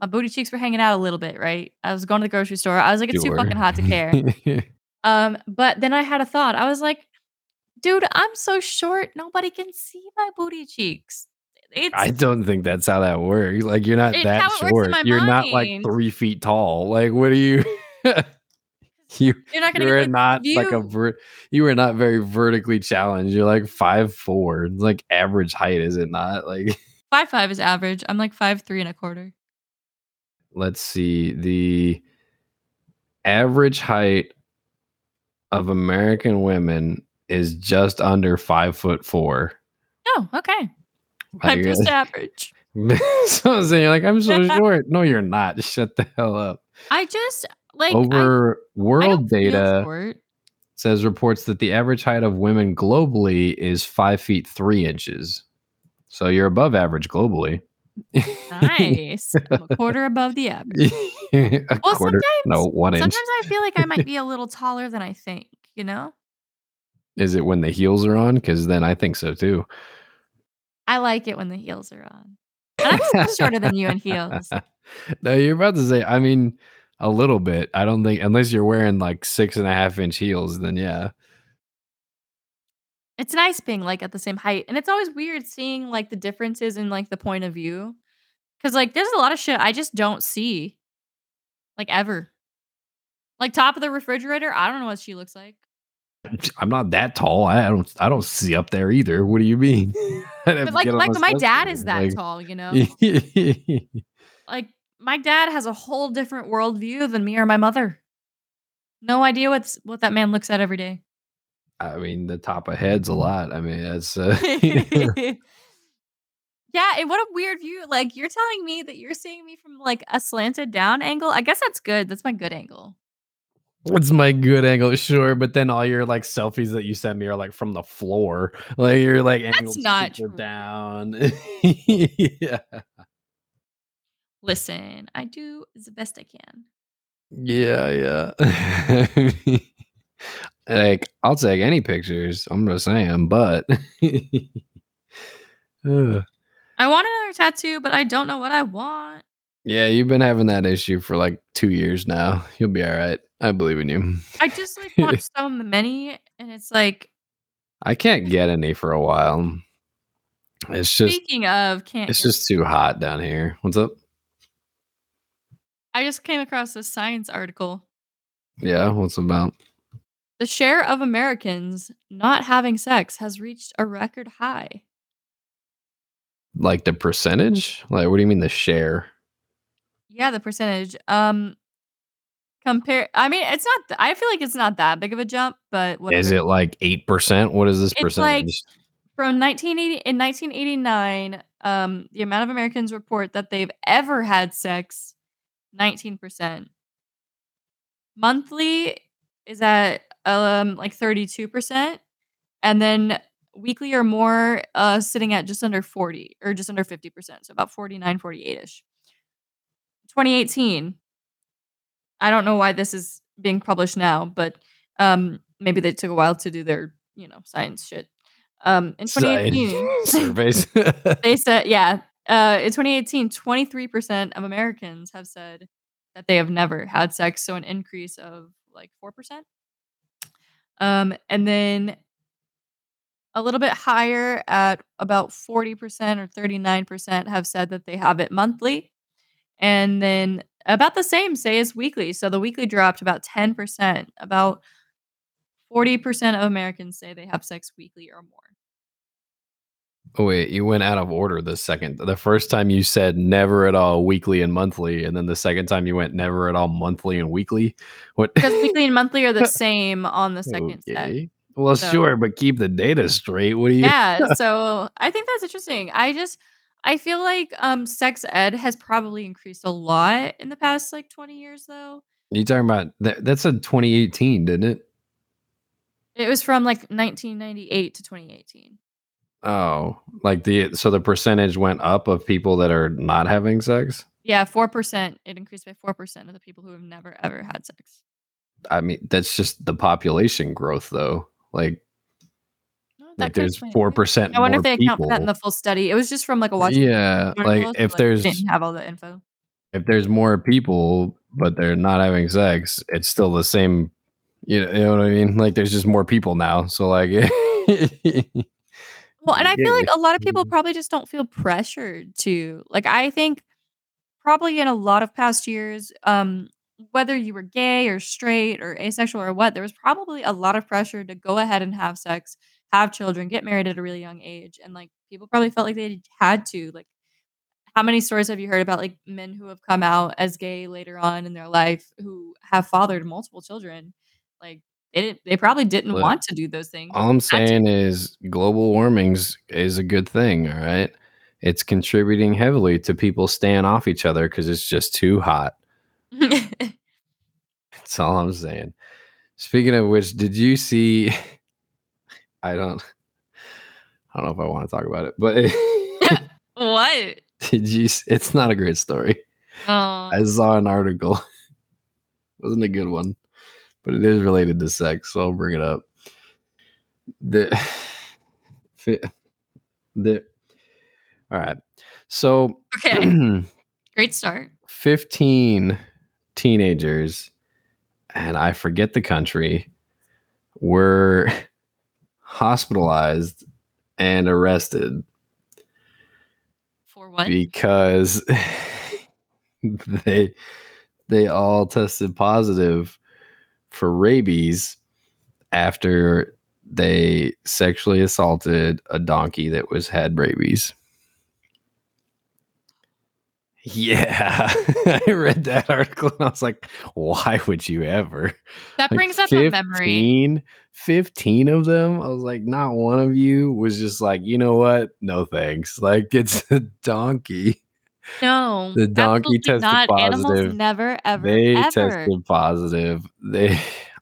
My booty cheeks were hanging out a little bit, right? I was going to the grocery store. I was like, it's too fucking hot to care. But then I had a thought. I was like, dude, I'm so short. Nobody can see my booty cheeks. I don't think that's how that works. Like, you're not that short. You're not like 3 feet tall. Like, what are you? You're not going to not view. You are not very vertically challenged. You're like 5'4". It's like average height, is it not? Like 5'5" is average. I'm like 5'3.25". Let's see, the average height of American women is just under 5'4". Oh, okay. I'm just average. So I'm saying, I'm so short. No, you're not. Shut the hell up. I just world data reports that the average height of women globally is 5'3". So you're above average globally. Nice. I'm a quarter above the average. One inch. Sometimes I feel like I might be a little taller than I think, Is it when the heels are on? Because then I think so too. I like it when the heels are on. And I'm shorter than you in heels. No, you're about to say, a little bit. I don't think, unless you're wearing 6.5-inch heels, then yeah. It's nice being at the same height. And it's always weird seeing the differences in the point of view. Because there's a lot of shit I just don't see. Ever. Top of the refrigerator, I don't know what she looks like. I'm not that tall. I don't see up there either. What do you mean? But my dad is that tall, my dad has a whole different worldview than me or my mother. No idea what that man looks at every day. The top of head's a lot. That's yeah, and what a weird view. You're telling me that you're seeing me from a slanted down angle. I guess that's good. That's my good angle. What's my good angle? Sure, but then all your selfies that you send me are from the floor. You're angled down. Yeah. listen, I do the best I can. Yeah. Like, I'll take any pictures. I'm just saying, but I want another tattoo, but I don't know what I want. Yeah, you've been having that issue for like 2 years now. You'll be all right. I believe in you. I just like want so many, and it's like I can't get any for a while. It's just speaking of can't. It's just too hot down here. What's up? I just came across this science article. Yeah, what's it about? The share of Americans not having sex has reached a record high. Like the percentage? Like, what do you mean the share? Yeah, the percentage. It's not. I feel like it's not that big of a jump, but whatever. Is it like 8%? What is this percentage? Like from 1989, the amount of Americans report that they've ever had sex, 19%. Monthly is at like 32%, and then weekly or more sitting at just under 40 or just under 50%, so about 49, 48-ish. 2018. I don't know why this is being published now, but maybe they took a while to do their, science shit. In 2018, surveys. They said, in 2018, 23% of Americans have said that they have never had sex, so an increase of like 4%. And then a little bit higher at about 40% or 39% have said that they have it monthly. And then about the same say as weekly. So the weekly dropped about 10%. About 40% of Americans say they have sex weekly or more. Oh, wait, you went out of order the second. The first time you said never at all weekly and monthly. And then the second time you went never at all monthly and weekly. What? Because weekly and monthly are the same on the second set. Well, so. Sure, but keep the data straight. What do you? Yeah, so I think that's interesting. I feel like sex ed has probably increased a lot in the past like 20 years, though. You're talking about that's a 2018, didn't it? It was from like 1998 to 2018. Oh, like the percentage went up of people that are not having sex? Yeah, 4%. It increased by 4% of the people who have never, ever had sex. I mean, that's just the population growth, though. Like there's 4%. I wonder if they account for that in the full study. It was just from like a watch. Yeah, like if there's didn't have all the info. If there's more people, but they're not having sex, it's still the same. You know what I mean? Like there's just more people now. So like, well, and I feel like a lot of people probably just don't feel pressured to. Like I think probably in a lot of past years, whether you were gay or straight or asexual or what, there was probably a lot of pressure to go ahead and have sex, have children, get married at a really young age. And like people probably felt like they had to. Like how many stories have you heard about like men who have come out as gay later on in their life who have fathered multiple children? Like they probably didn't want to do those things. All I'm saying is global warming is a good thing, all right? It's contributing heavily to people staying off each other because it's just too hot. That's all I'm saying. Speaking of which, did you see... I don't know if I want to talk about it, but what? It's not a great story. Oh. I saw an article. It wasn't a good one, but it is related to sex, so I'll bring it up. All right. So okay. Great start. 15 teenagers, and I forget the country, were hospitalized and arrested for what? Because they all tested positive for rabies after they sexually assaulted a donkey that had rabies. Yeah, I read that article and I was like, why would you ever? That brings up a memory. 15 of them. I was like, not one of you was just like, you know what? No, thanks. Like it's a donkey. No, the donkey tested positive. Animals never, ever, ever tested positive. Can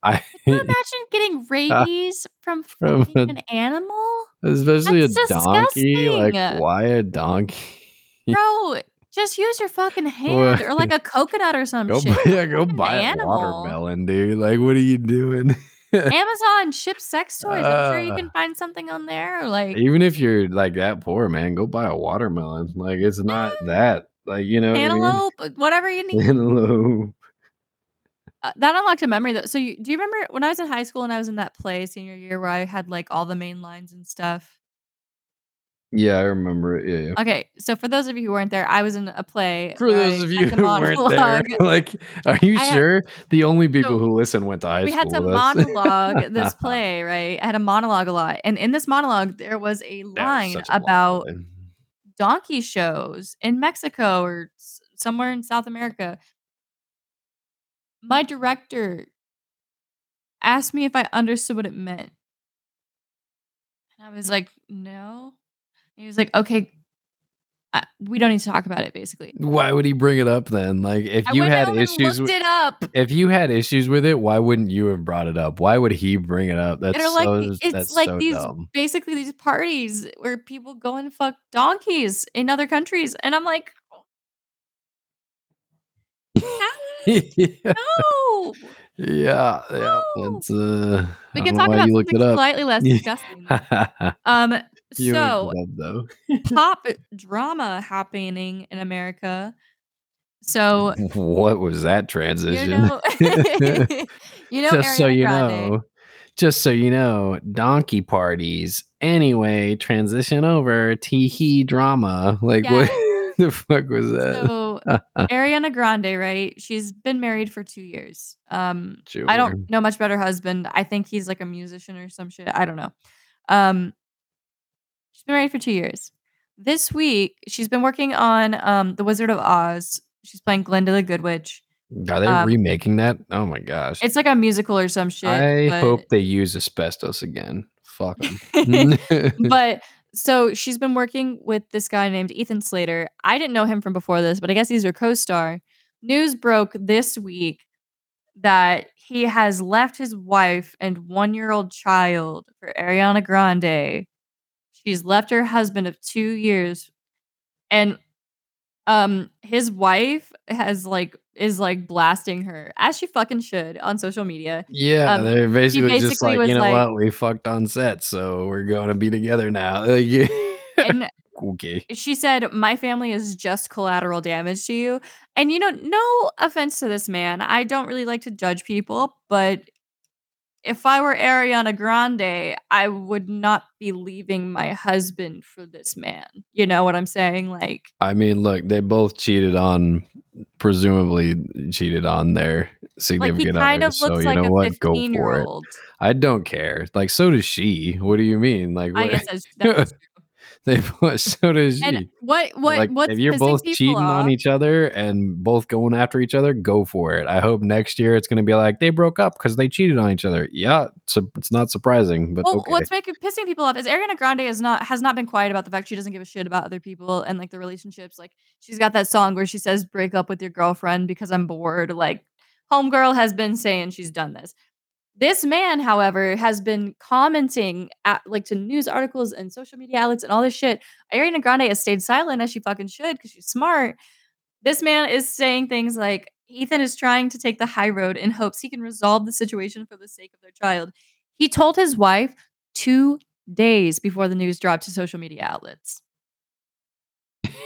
you imagine getting rabies from an animal? Especially That's a disgusting. Donkey. Like why a donkey? Bro, Just use your fucking hand or like a coconut or some shit. Yeah, go buy an animal. Watermelon, dude. Like, what are you doing? Amazon ships sex toys. I'm sure you can find something on there. Like, even if you're like that poor, man, go buy a watermelon. Like, it's not that. Like, you know, antelope, what I mean? Whatever you need. Antelope. That unlocked a memory though. So, do you remember when I was in high school and I was in that play senior year where I had like all the main lines and stuff? Yeah, I remember it. Yeah, yeah. Okay, so for those of you who weren't there, I was in a play. For those of you who weren't there, like, are you sure? The only people who listen went to high school. We had to monologue this play, right? I had a monologue a lot. And in this monologue, there was a line about donkey shows in Mexico or somewhere in South America. My director asked me if I understood what it meant. And I was like, no. He was like, okay, we don't need to talk about it, basically. Why would he bring it up then? Like, if you had issues with it up. If you had issues with it, why wouldn't you have brought it up? Why would he bring it up? That's so dumb. It's like these parties where people go and fuck donkeys in other countries. And I'm like, no. Yeah, yeah. That's, we can talk about something slightly less disgusting. So, pop drama happening in America. So, what was that transition? Ariana Grande. Just so you know, donkey parties. Anyway, transition over. Tee-hee drama. Like, what the fuck was that? So, Ariana Grande, right? She's been married for 2 years. Sure. I don't know much about her husband. I think he's like a musician or some shit. I don't know. She's been married for 2 years. This week, she's been working on The Wizard of Oz. She's playing Glinda the Good Witch. Are they remaking that? Oh my gosh. It's like a musical or some shit. I hope they use asbestos again. Fuck them. But so she's been working with this guy named Ethan Slater. I didn't know him from before this, but I guess he's her co-star. News broke this week that he has left his wife and one-year-old child for Ariana Grande. She's left her husband of 2 years, and his wife is blasting her as she fucking should on social media. Yeah, they're basically just like, you know, like, what? We fucked on set, so we're going to be together now. And okay. She said, "My family is just collateral damage to you." And you know, no offense to this man. I don't really like to judge people, but if I were Ariana Grande, I would not be leaving my husband for this man. You know what I'm saying? Like, I mean, look, they both presumably cheated on their significant other. So you know what? Go for it. I don't care. Like, so does she. What do you mean? Like, what? I guess that's true. So does she. And if you're both cheating on each other and both going after each other, go for it. I hope next year it's going to be like, they broke up because they cheated on each other. Yeah, it's not surprising. But what's pissing people off is Ariana Grande has not been quiet about the fact she doesn't give a shit about other people and like the relationships. Like, she's got that song where she says, "Break up with your girlfriend because I'm bored." Like, homegirl has been saying she's done this. This man, however, has been commenting to news articles and social media outlets and all this shit. Ariana Grande has stayed silent as she fucking should because she's smart. This man is saying things like, "Ethan is trying to take the high road in hopes he can resolve the situation for the sake of their child." He told his wife 2 days before the news dropped to social media outlets.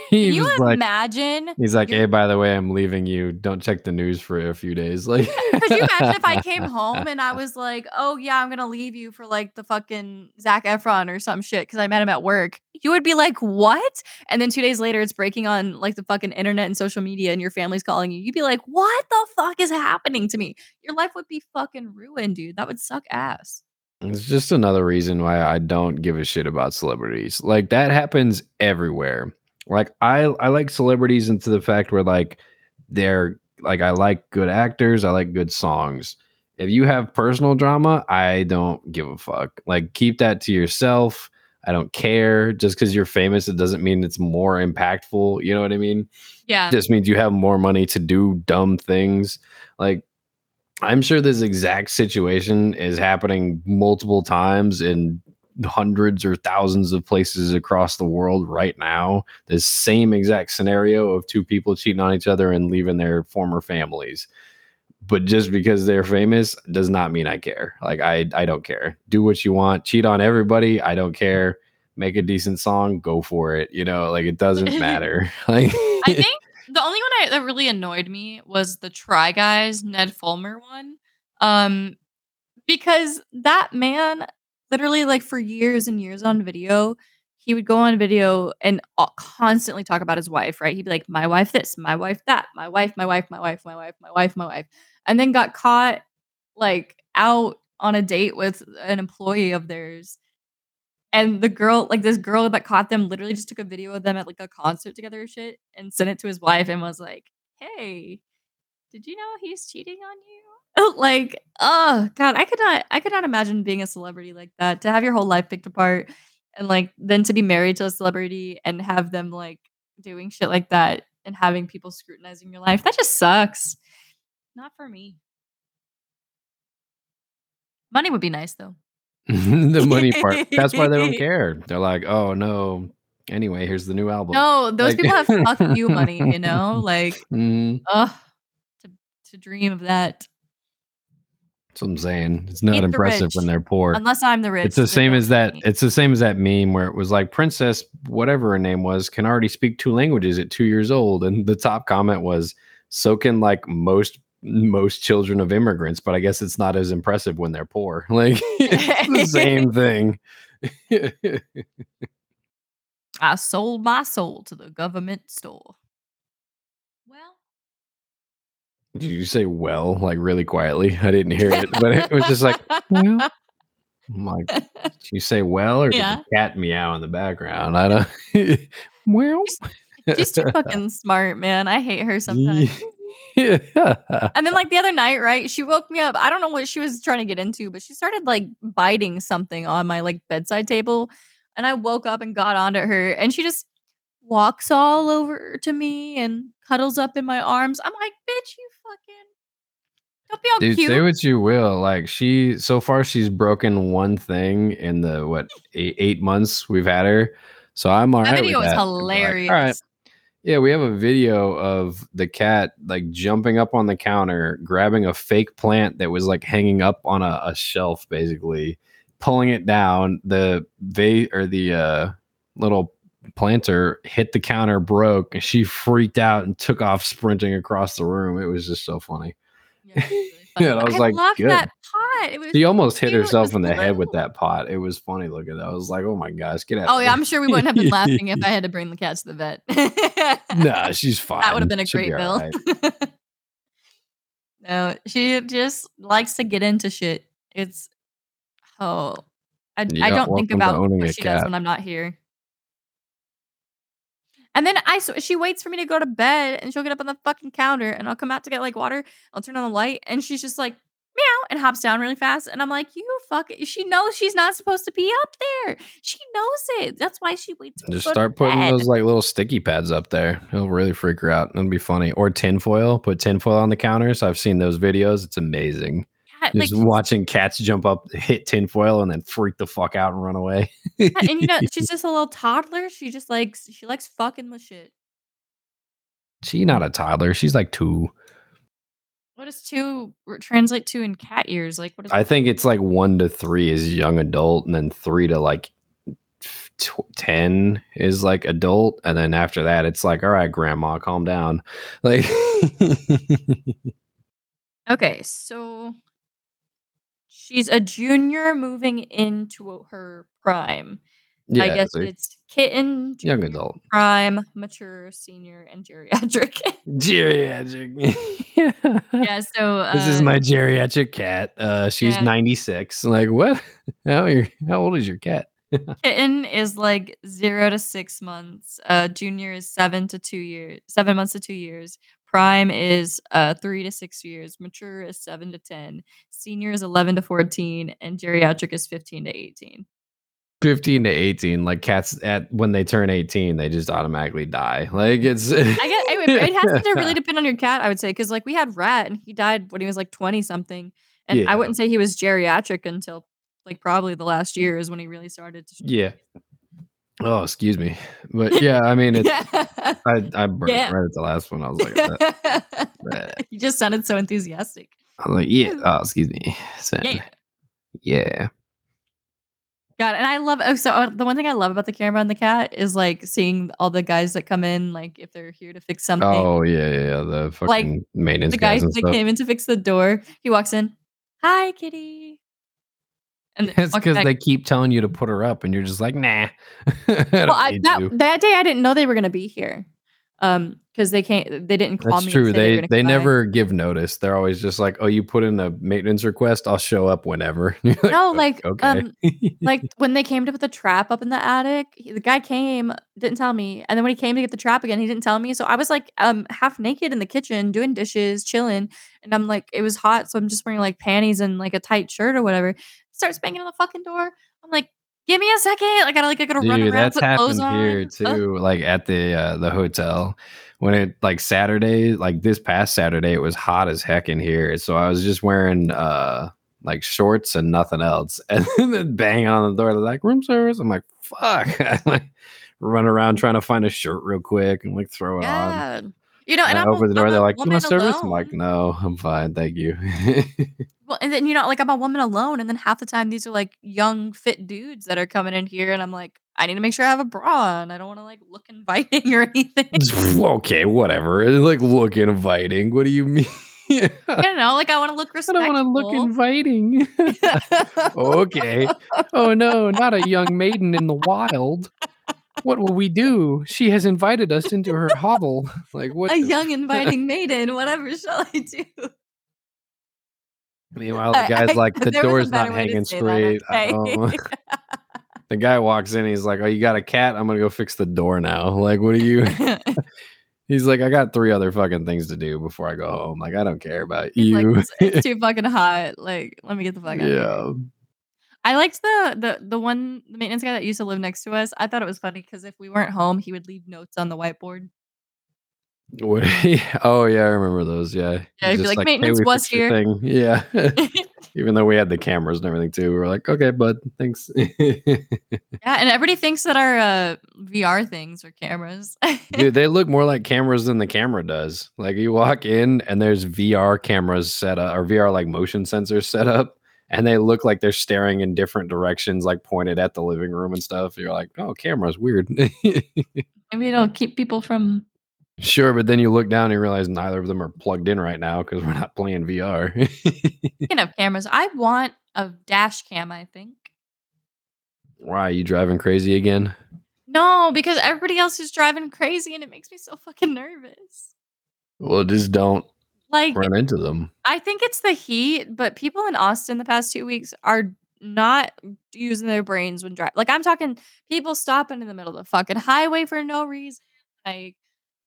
Can you imagine? He's like, "Hey, by the way, I'm leaving you. Don't check the news for a few days." Like, could you imagine if I came home and I was like, "Oh yeah, I'm gonna leave you for like the fucking Zac Efron or some shit because I met him at work"? You would be like, "What?" And then 2 days later, it's breaking on like the fucking internet and social media, and your family's calling you. You'd be like, "What the fuck is happening to me?" Your life would be fucking ruined, dude. That would suck ass. It's just another reason why I don't give a shit about celebrities. Like, that happens everywhere. Like, I like celebrities into the fact where, like, they're like, I like good actors, I like good songs. If you have personal drama, I don't give a fuck. Like, keep that to yourself. I don't care. Just because you're famous, it doesn't mean it's more impactful. You know what I mean? Yeah. It just means you have more money to do dumb things. Like, I'm sure this exact situation is happening multiple times in hundreds or thousands of places across the world right now, the same exact scenario of two people cheating on each other and leaving their former families. But just because they're famous does not mean I care. Like, I don't care. Do what you want. Cheat on everybody. I don't care. Make a decent song. Go for it. You know, like, it doesn't matter. Like, I think the only one that really annoyed me was the Try Guys, Ned Fulmer one. Because that man literally, like, for years and years on video, he would go on video and constantly talk about his wife, right? He'd be like, my wife this, my wife that, my wife, my wife, my wife, my wife, my wife, my wife. And then got caught, like, out on a date with an employee of theirs. And the girl, like, this girl that caught them literally just took a video of them at, like, a concert together or shit and sent it to his wife and was like, hey, did you know he's cheating on you? Like, oh, God, I could not imagine being a celebrity like that, to have your whole life picked apart. And, like, then to be married to a celebrity and have them, like, doing shit like that and having people scrutinizing your life. That just sucks. Not for me. Money would be nice, though. The money part. That's why they don't care. They're like, oh, no. Anyway, here's the new album. No, those, like, people have fuck you money, you know? Like, to dream of that. That's what I'm saying. It's not impressive when they're poor. Unless I'm the rich. It's the same as that meme where it was like, Princess, whatever her name was, can already speak two languages at 2 years old. And the top comment was, so can, like, most children of immigrants, but I guess it's not as impressive when they're poor. Like, it's the same thing. I sold my soul to the government store. Did you say well, like, really quietly? I didn't hear it, but it was just like, well. I'm like, did you say well, or did the cat meow in the background? I don't. Well, she's too fucking smart, man. I hate her sometimes. Yeah. And then, like, the other night, right? She woke me up. I don't know what she was trying to get into, but she started, like, biting something on my, like, bedside table, and I woke up and got onto her, and she just walks all over to me and cuddles up in my arms. I'm like, bitch, you fucking don't be all cute. Say what you will. Like, she's broken one thing in the 8 months we've had her. So I'm all right. That video is hilarious. Like, all right. Yeah, we have a video of the cat, like, jumping up on the counter, grabbing a fake plant that was, like, hanging up on a shelf, basically, pulling it down. The little planter hit the counter, broke, and she freaked out and took off sprinting across the room. It was just so funny. Yeah, it was really funny. Yeah, I was like, good. That pot. It was she almost hit herself in the head with that pot. It was funny looking. I was like, oh my gosh, get out. Oh, yeah, I'm sure we wouldn't have been laughing if I had to bring the cat to the vet. Nah, she's fine. That would have been a great bill. Right. No, she just likes to get into shit. It's I don't think about what she does when I'm not here. And then she waits for me to go to bed, and she'll get up on the fucking counter, and I'll come out to get, like, water. I'll turn on the light, and she's just like, meow, and hops down really fast. And I'm like, you fucking, she knows she's not supposed to be up there. She knows it. That's why she waits for me. Just start putting those, like, little sticky pads up there. It'll really freak her out. It'll be funny. Or tinfoil. Put tinfoil on the counters. I've seen those videos. It's amazing. Just watching cats jump up, hit tinfoil, and then freak the fuck out and run away. And you know, she's just a little toddler. She just likes, she likes fucking with shit. She's not a toddler. She's like 2. What does 2 translate to in cat years? Like, what is? I think it's like 1 to 3 is young adult, and then 3 to 10 is like adult, and then after that, it's like, all right, grandma, calm down. Like, okay, so. She's a junior moving into her prime. Yeah, I guess it's kitten, junior, young adult, prime, mature, senior, and geriatric. Geriatric. Yeah. So this is my geriatric cat. She's 96. Like, what? How old is your cat? Kitten is like 0 to 6 months. Junior is 7 months to 2 years. Prime is 3 to 6 years. Mature is 7 to 10. Senior is 11 to 14, and geriatric is 15 to 18. 15 to 18, like cats when they turn 18, they just automatically die. Like it's, I guess it has to really depend on your cat, I would say, because like we had Rat, and he died when he was like 20 something, and I wouldn't say he was geriatric until like probably the last year is when he really started to. Yeah. Oh, excuse me. But yeah, I mean, it's, I burnt right at the last one. I was like, you just sounded so enthusiastic. I was like, yeah. Oh, excuse me. Yeah. Yeah. God, and I love. Oh, so the one thing I love about the camera and the cat is like seeing all the guys that come in, like if they're here to fix something. Oh yeah, the fucking like, maintenance. The guy that came in to fix the door, he walks in. Hi, kitty. And it's because they keep telling you to put her up, and you're just like, nah. That day I didn't know they were gonna be here, because they didn't call me. That's true. They never give notice. They're always just like, oh, you put in a maintenance request. I'll show up whenever. Like, no, like, okay. Like when they came to put the trap up in the attic, the guy came, didn't tell me. And then when he came to get the trap again, he didn't tell me. So I was like, half naked in the kitchen, doing dishes, chilling. And I'm like, it was hot. So I'm just wearing like panties and like a tight shirt or whatever. Starts banging on the fucking door. I'm like, give me a second. I gotta run around. That's happened here too. Like at the hotel when it like Saturday, like this past Saturday, it was hot as heck in here. So I was just wearing like shorts and nothing else. And then bang on the door. They're like, room service. I'm like, fuck. I like run around trying to find a shirt real quick and like throw it on. You know, and I open the door. They're like, "You want service?" I'm like, "No, I'm fine, thank you." Well, and then you know, like I'm a woman alone, and then half the time these are like young, fit dudes that are coming in here, and I'm like, I need to make sure I have a bra on. I don't want to like look inviting or anything. Okay, whatever. It's like look inviting. What do you mean? Yeah. I don't know. Like I want to look respectful. I don't want to look inviting. Okay. Oh no, not a young maiden in the wild. What will we do? She has invited us into her hovel. Like what? A young inviting maiden. Whatever shall I do? Meanwhile, the guy's like, the door's not hanging straight. That, okay. The guy walks in. He's like, oh, you got a cat? I'm going to go fix the door now. Like, what are you? He's like, I got 3 other fucking things to do before I go home. Like, I don't care about you. Like, it's too fucking hot. Like, let me get the fuck out of here. I liked the one maintenance guy that used to live next to us. I thought it was funny because if we weren't home, he would leave notes on the whiteboard. Oh yeah, I remember those. Yeah, yeah. He'd be like maintenance hey, was here. Thing. Yeah, even though we had the cameras and everything too, we were like, okay, bud, thanks. Yeah, and everybody thinks that our VR things are cameras. Dude, they look more like cameras than the camera does. Like you walk in and there's VR cameras set up or VR like motion sensors set up. And they look like they're staring in different directions, like pointed at the living room and stuff. You're like, oh, camera's weird. And we don't keep people from. Sure. But then you look down and you realize neither of them are plugged in right now because we're not playing VR. Speaking of cameras, I want a dash cam, I think. Why? Are you driving crazy again? No, because everybody else is driving crazy and it makes me so fucking nervous. Well, just don't. Like, run into them. I think it's the heat, but people in Austin the past 2 weeks are not using their brains when driving. Like I'm talking people stopping in the middle of the fucking highway for no reason, like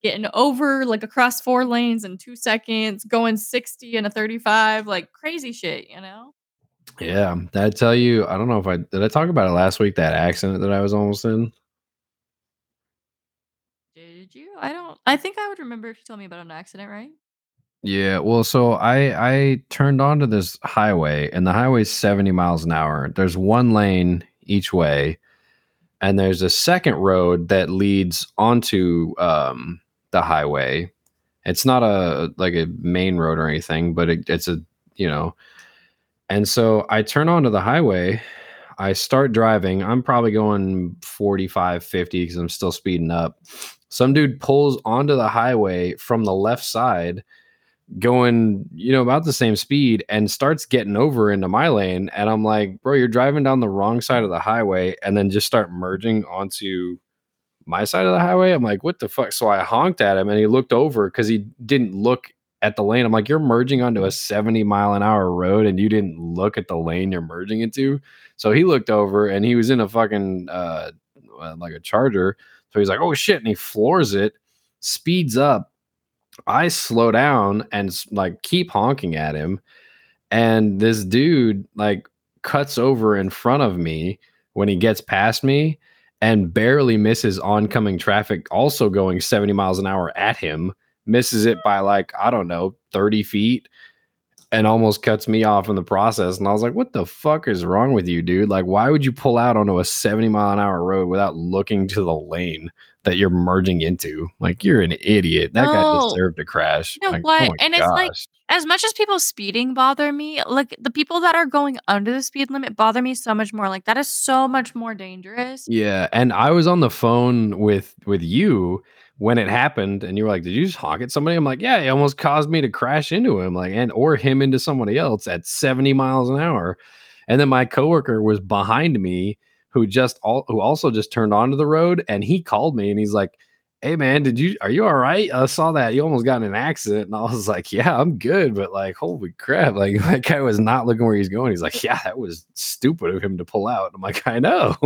getting over like across 4 lanes in 2 seconds, going 60 and a 35, like crazy shit, you know? Yeah, did I tell you? I don't know if I did. I talk about it last week, that accident that I was almost in. Did you? I think I would remember if you told me about an accident, right? Yeah, well, so I turned onto this highway, and the highway's 70 miles an hour. There's 1 lane each way, and there's a second road that leads onto the highway. It's not a main road or anything, but it's. And so I turn onto the highway. I start driving. I'm probably going 45, 50 because I'm still speeding up. Some dude pulls onto the highway from the left side, going about the same speed and starts getting over into my lane, and I'm like, bro, you're driving down the wrong side of the highway and then just start merging onto my side of the highway. I'm like, what the fuck? So I honked at him and he looked over because he didn't look at the lane. I'm like, you're merging onto a 70 mile an hour road and you didn't look at the lane you're merging into. So he looked over and he was in a fucking like a Charger, so he's like, oh shit, and he floors it, speeds up. I slow down and like keep honking at him, and this dude like cuts over in front of me when he gets past me and barely misses oncoming traffic also going 70 miles an hour at him, misses it by like, I don't know, 30 feet. and almost cuts me off in the process. And I was like, what the fuck is wrong with you, dude? Like, why would you pull out onto a 70-mile-an-hour road without looking to the lane that you're merging into? Like, you're an idiot. That guy deserved to crash. You know, like, what? It's like, as much as people speeding bother me, like the people that are going under the speed limit bother me so much more. Like, that is so much more dangerous. Yeah. And I was on the phone with you when it happened, and you were like, did you just honk at somebody? I'm like, yeah, it almost caused me to crash into him, like, and or him into somebody else at 70 miles an hour. And then my coworker was behind me, who also just turned onto the road, and he called me and he's like, hey man, are you all right? I saw that you almost got in an accident. And I was like, yeah, I'm good, but like, holy crap. Like, that guy was not looking where he's going. He's like, yeah, that was stupid of him to pull out. I'm like, I know.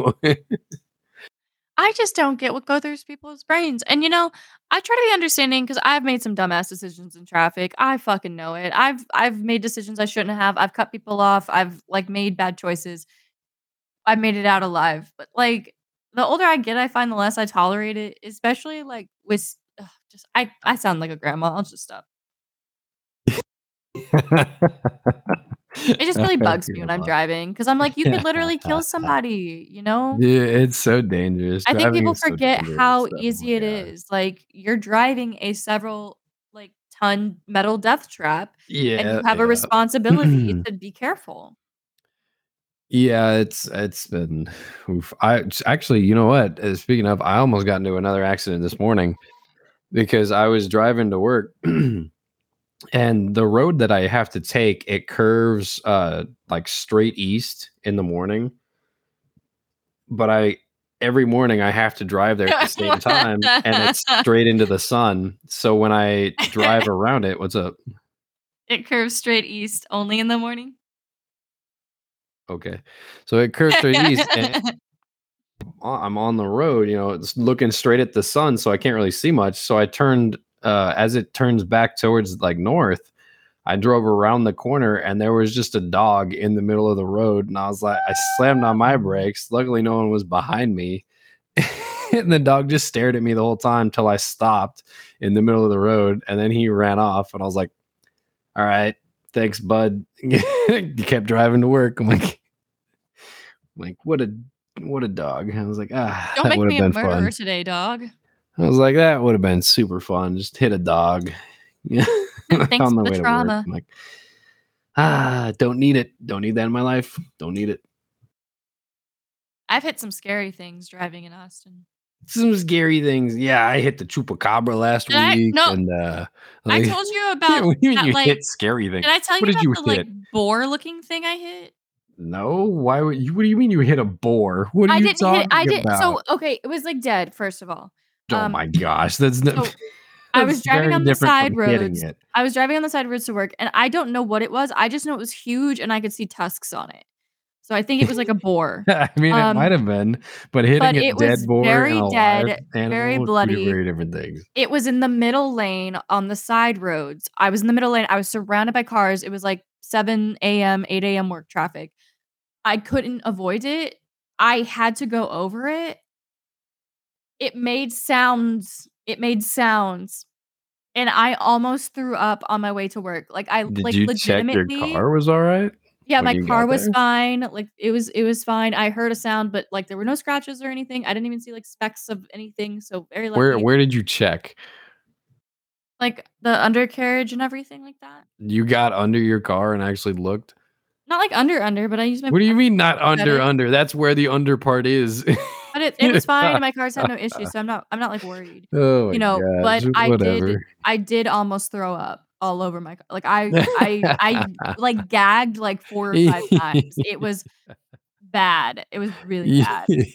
I just don't get what goes through people's brains. And, you know, I try to be understanding because I've made some dumbass decisions in traffic. I fucking know it. I've made decisions I shouldn't have. I've cut people off. I've like made bad choices. I made it out alive. But like, the older I get, I find the less I tolerate it, especially like with I sound like a grandma. I'll just stop. It just really bugs me when I'm driving because I'm like, you could literally kill somebody, you know? Yeah, it's so dangerous. I think people forget how easy it is. Like, you're driving a several like ton metal death trap, and you have a responsibility to be careful. Yeah, it's been oof. I actually, you know what? Speaking of, I almost got into another accident this morning because I was driving to work. And the road that I have to take, it curves like straight east in the morning. But every morning I have to drive there at the same time, and it's straight into the sun. So when I drive around it, what's up? It curves straight east only in the morning. Okay. So it curves straight east, and I'm on the road, you know, it's looking straight at the sun, so I can't really see much. So I turned as it turns back towards like north, I drove around the corner and there was just a dog in the middle of the road. And I was like, I slammed on my brakes. Luckily, no one was behind me. And the dog just stared at me the whole time till I stopped in the middle of the road. And then he ran off. And I was like, all right, thanks, bud. You kept driving to work. I'm like, what a dog. And I was like, don't make me a murderer today, dog. I was like, that would have been super fun. Just hit a dog. Yeah. Thanks for the trauma. I'm like, don't need it. Don't need that in my life. Don't need it. I've hit some scary things driving in Austin. Some scary things. Yeah, I hit the chupacabra last week. I told you about you like, hit scary things. Did I tell you about like boar-looking thing I hit? No, why would you? What do you mean you hit a boar? What are you talking about? So okay, it was like dead. First of all. Oh my gosh, I was driving on the side roads. I was driving on the side roads to work, and I don't know what it was. I just know it was huge, and I could see tusks on it. So I think it was like a boar. I mean, it might have been, but it was dead boar, very dead, very bloody, very different things. It was in the middle lane on the side roads. I was in the middle lane. I was surrounded by cars. It was like 7 a.m., 8 a.m. work traffic. I couldn't avoid it. I had to go over it. It made sounds. And I almost threw up on my way to work. Like, legitimately. Check your car was all right? Yeah, my car was fine. Like, it was fine. I heard a sound, but like, there were no scratches or anything. I didn't even see like specks of anything. So very lucky. Where did you check? Like the undercarriage and everything like that. You got under your car and actually looked? Not like under, but I used my. What do you mean not under? That's where the under part is. But it was fine. My car's had no issues, so I'm not like worried. Oh, you know, gosh, but whatever. I did almost throw up all over my car. Like I like gagged like 4 or 5 times. It was bad. It was really bad. And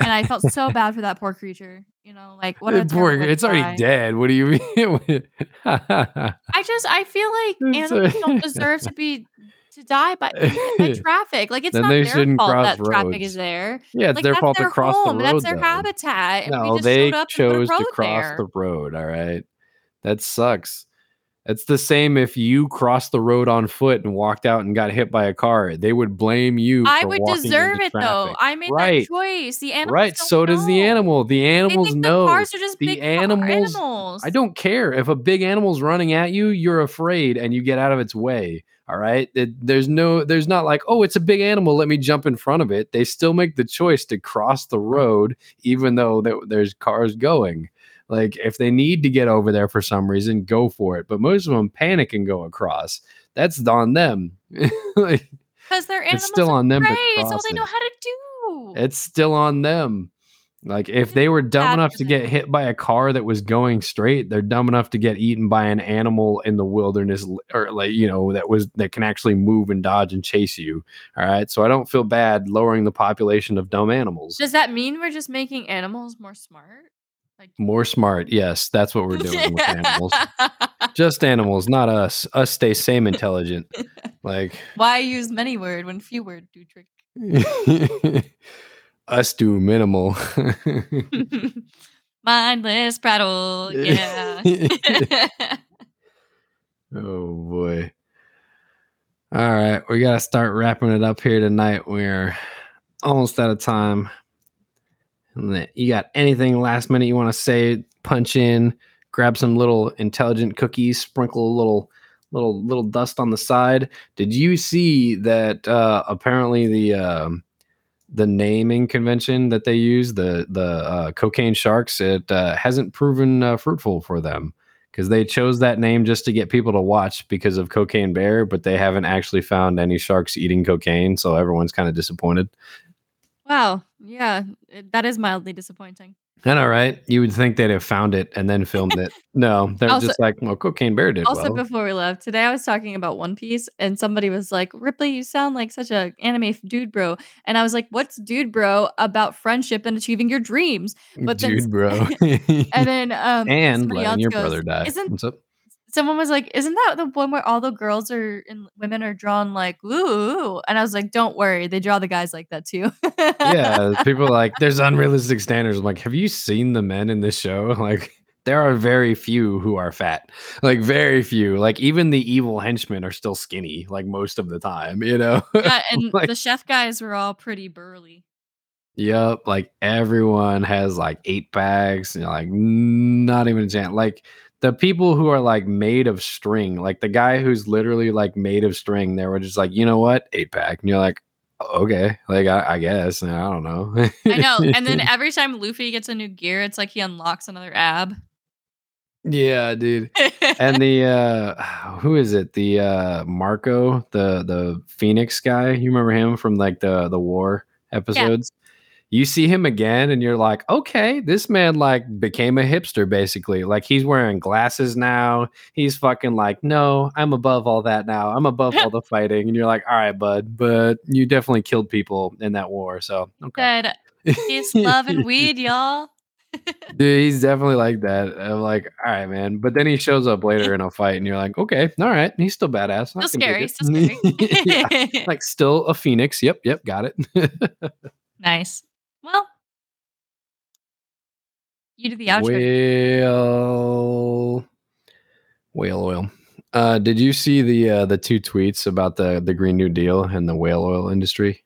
I felt so bad for that poor creature. You know, like what a poor creature. It's already dead. What do you mean? I feel like animals don't deserve to die by traffic. Like, it's not their fault that traffic is there. Yeah, it's like, their fault to cross the road. That's their habitat. No, they chose to cross the road. All right, that sucks. It's the same if you crossed the road on foot and walked out and got hit by a car. They would blame you. I would deserve it, though. I made that choice. The animal. Right. So does the animal. The animals know. The cars are just big animals. I don't care. If a big animal's running at you, you're afraid and you get out of its way. All right. There's not like, oh, it's a big animal. Let me jump in front of it. They still make the choice to cross the road, even though there's cars going. Like, if they need to get over there for some reason, go for it. But most of them panic and go across. That's on them. Like, because they're animals. It's still on them. It's all they know how to do. It's still on them. Like, if they were dumb enough to get hit by a car that was going straight, they're dumb enough to get eaten by an animal in the wilderness, or like, you know, that can actually move and dodge and chase you. All right. So I don't feel bad lowering the population of dumb animals. Does that mean we're just making animals more smart? Like, more smart, yes. That's what we're doing with animals. Just animals, not us. Us stay same intelligent. Like, why use many word when few word do trick? Us do minimal. Mindless prattle, yeah. Oh boy. All right, we gotta start wrapping it up here tonight. We're almost out of time. You got anything last minute you want to say? Punch in, grab some little intelligent cookies, sprinkle a little dust on the side. Did you see that? Apparently, the naming convention that they use, the cocaine sharks, it hasn't proven fruitful for them, because they chose that name just to get people to watch because of Cocaine Bear, but they haven't actually found any sharks eating cocaine, so everyone's kind of disappointed. Wow. Yeah, that is mildly disappointing. I know, right? You would think they'd have found it and then filmed it. No, they're also, just like, well, Cocaine Bear did also well. Also, before we left, today I was talking about One Piece, and somebody was like, Ripley, you sound like such an anime dude bro. And I was like, what's dude bro about friendship and achieving your dreams? But dude bro. And then and letting your brother die. What's up? Someone was like, isn't that the one where all the girls are and women are drawn like, ooh? And I was like, don't worry. They draw the guys like that too. Yeah. People are like, there's unrealistic standards. I'm like, have you seen the men in this show? Like, there are very few who are fat. Like, very few. Like, even the evil henchmen are still skinny, like, most of the time, you know? Yeah, and like, the chef guys were all pretty burly. Yep. Like, everyone has like 8 bags. You know, like, not even a chance. Like, the people who are like made of string, like the guy who's literally like made of string, they were just like, you know what? 8-pack. And you're like, okay, like, I guess. And I don't know. I know. And then every time Luffy gets a new gear, it's like he unlocks another ab. Yeah, dude. And the, who is it? The, Marco, the Phoenix guy. You remember him from like the war episodes? Yeah. You see him again and you're like, okay, this man like became a hipster basically. Like, he's wearing glasses now. He's fucking like, no, I'm above all that now. I'm above all the fighting. And you're like, all right, bud, but you definitely killed people in that war. So, okay. He's loving weed, y'all. Dude, he's definitely like that. I'm like, all right, man. But then he shows up later in a fight and you're like, okay, all right. He's still badass. Still scary. Still scary. Yeah. Like, still a phoenix. Yep. Got it. Nice. Well, you do the outro. Whale oil. Did you see the 2 tweets about the Green New Deal and the whale oil industry?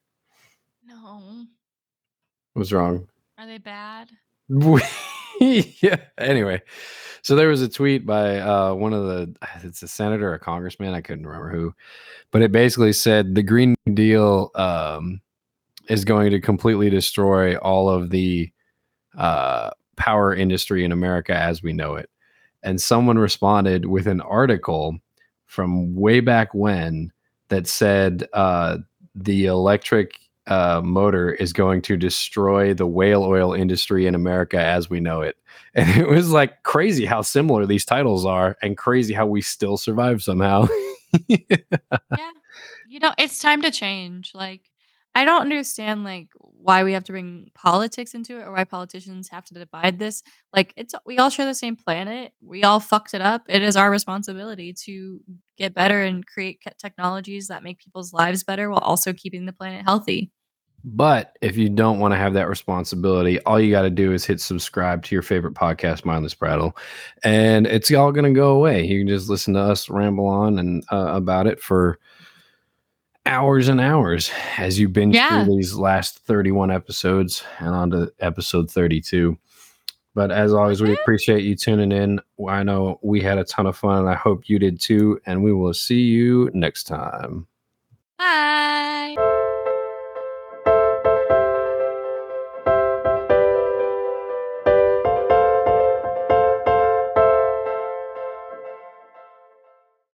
No. What's wrong? Are they bad? Yeah. Anyway, so there was a tweet by one of it's a senator or congressman, I couldn't remember who, but it basically said the Green New Deal is going to completely destroy all of the power industry in America as we know it. And someone responded with an article from way back when that said the electric motor is going to destroy the whale oil industry in America as we know it. And it was like crazy how similar these titles are and crazy how we still survive somehow. Yeah. You know, it's time to change. Like, I don't understand, like, why we have to bring politics into it or why politicians have to divide this. Like, we all share the same planet. We all fucked it up. It is our responsibility to get better and create technologies that make people's lives better while also keeping the planet healthy. But if you don't want to have that responsibility, all you got to do is hit subscribe to your favorite podcast, Mindless Prattle, and it's all going to go away. You can just listen to us ramble on and about it for hours and hours as you binge through these last 31 episodes and on to episode 32. But as always, we appreciate you tuning in. I know we had a ton of fun, and I hope you did too. And we will see you next time. Bye.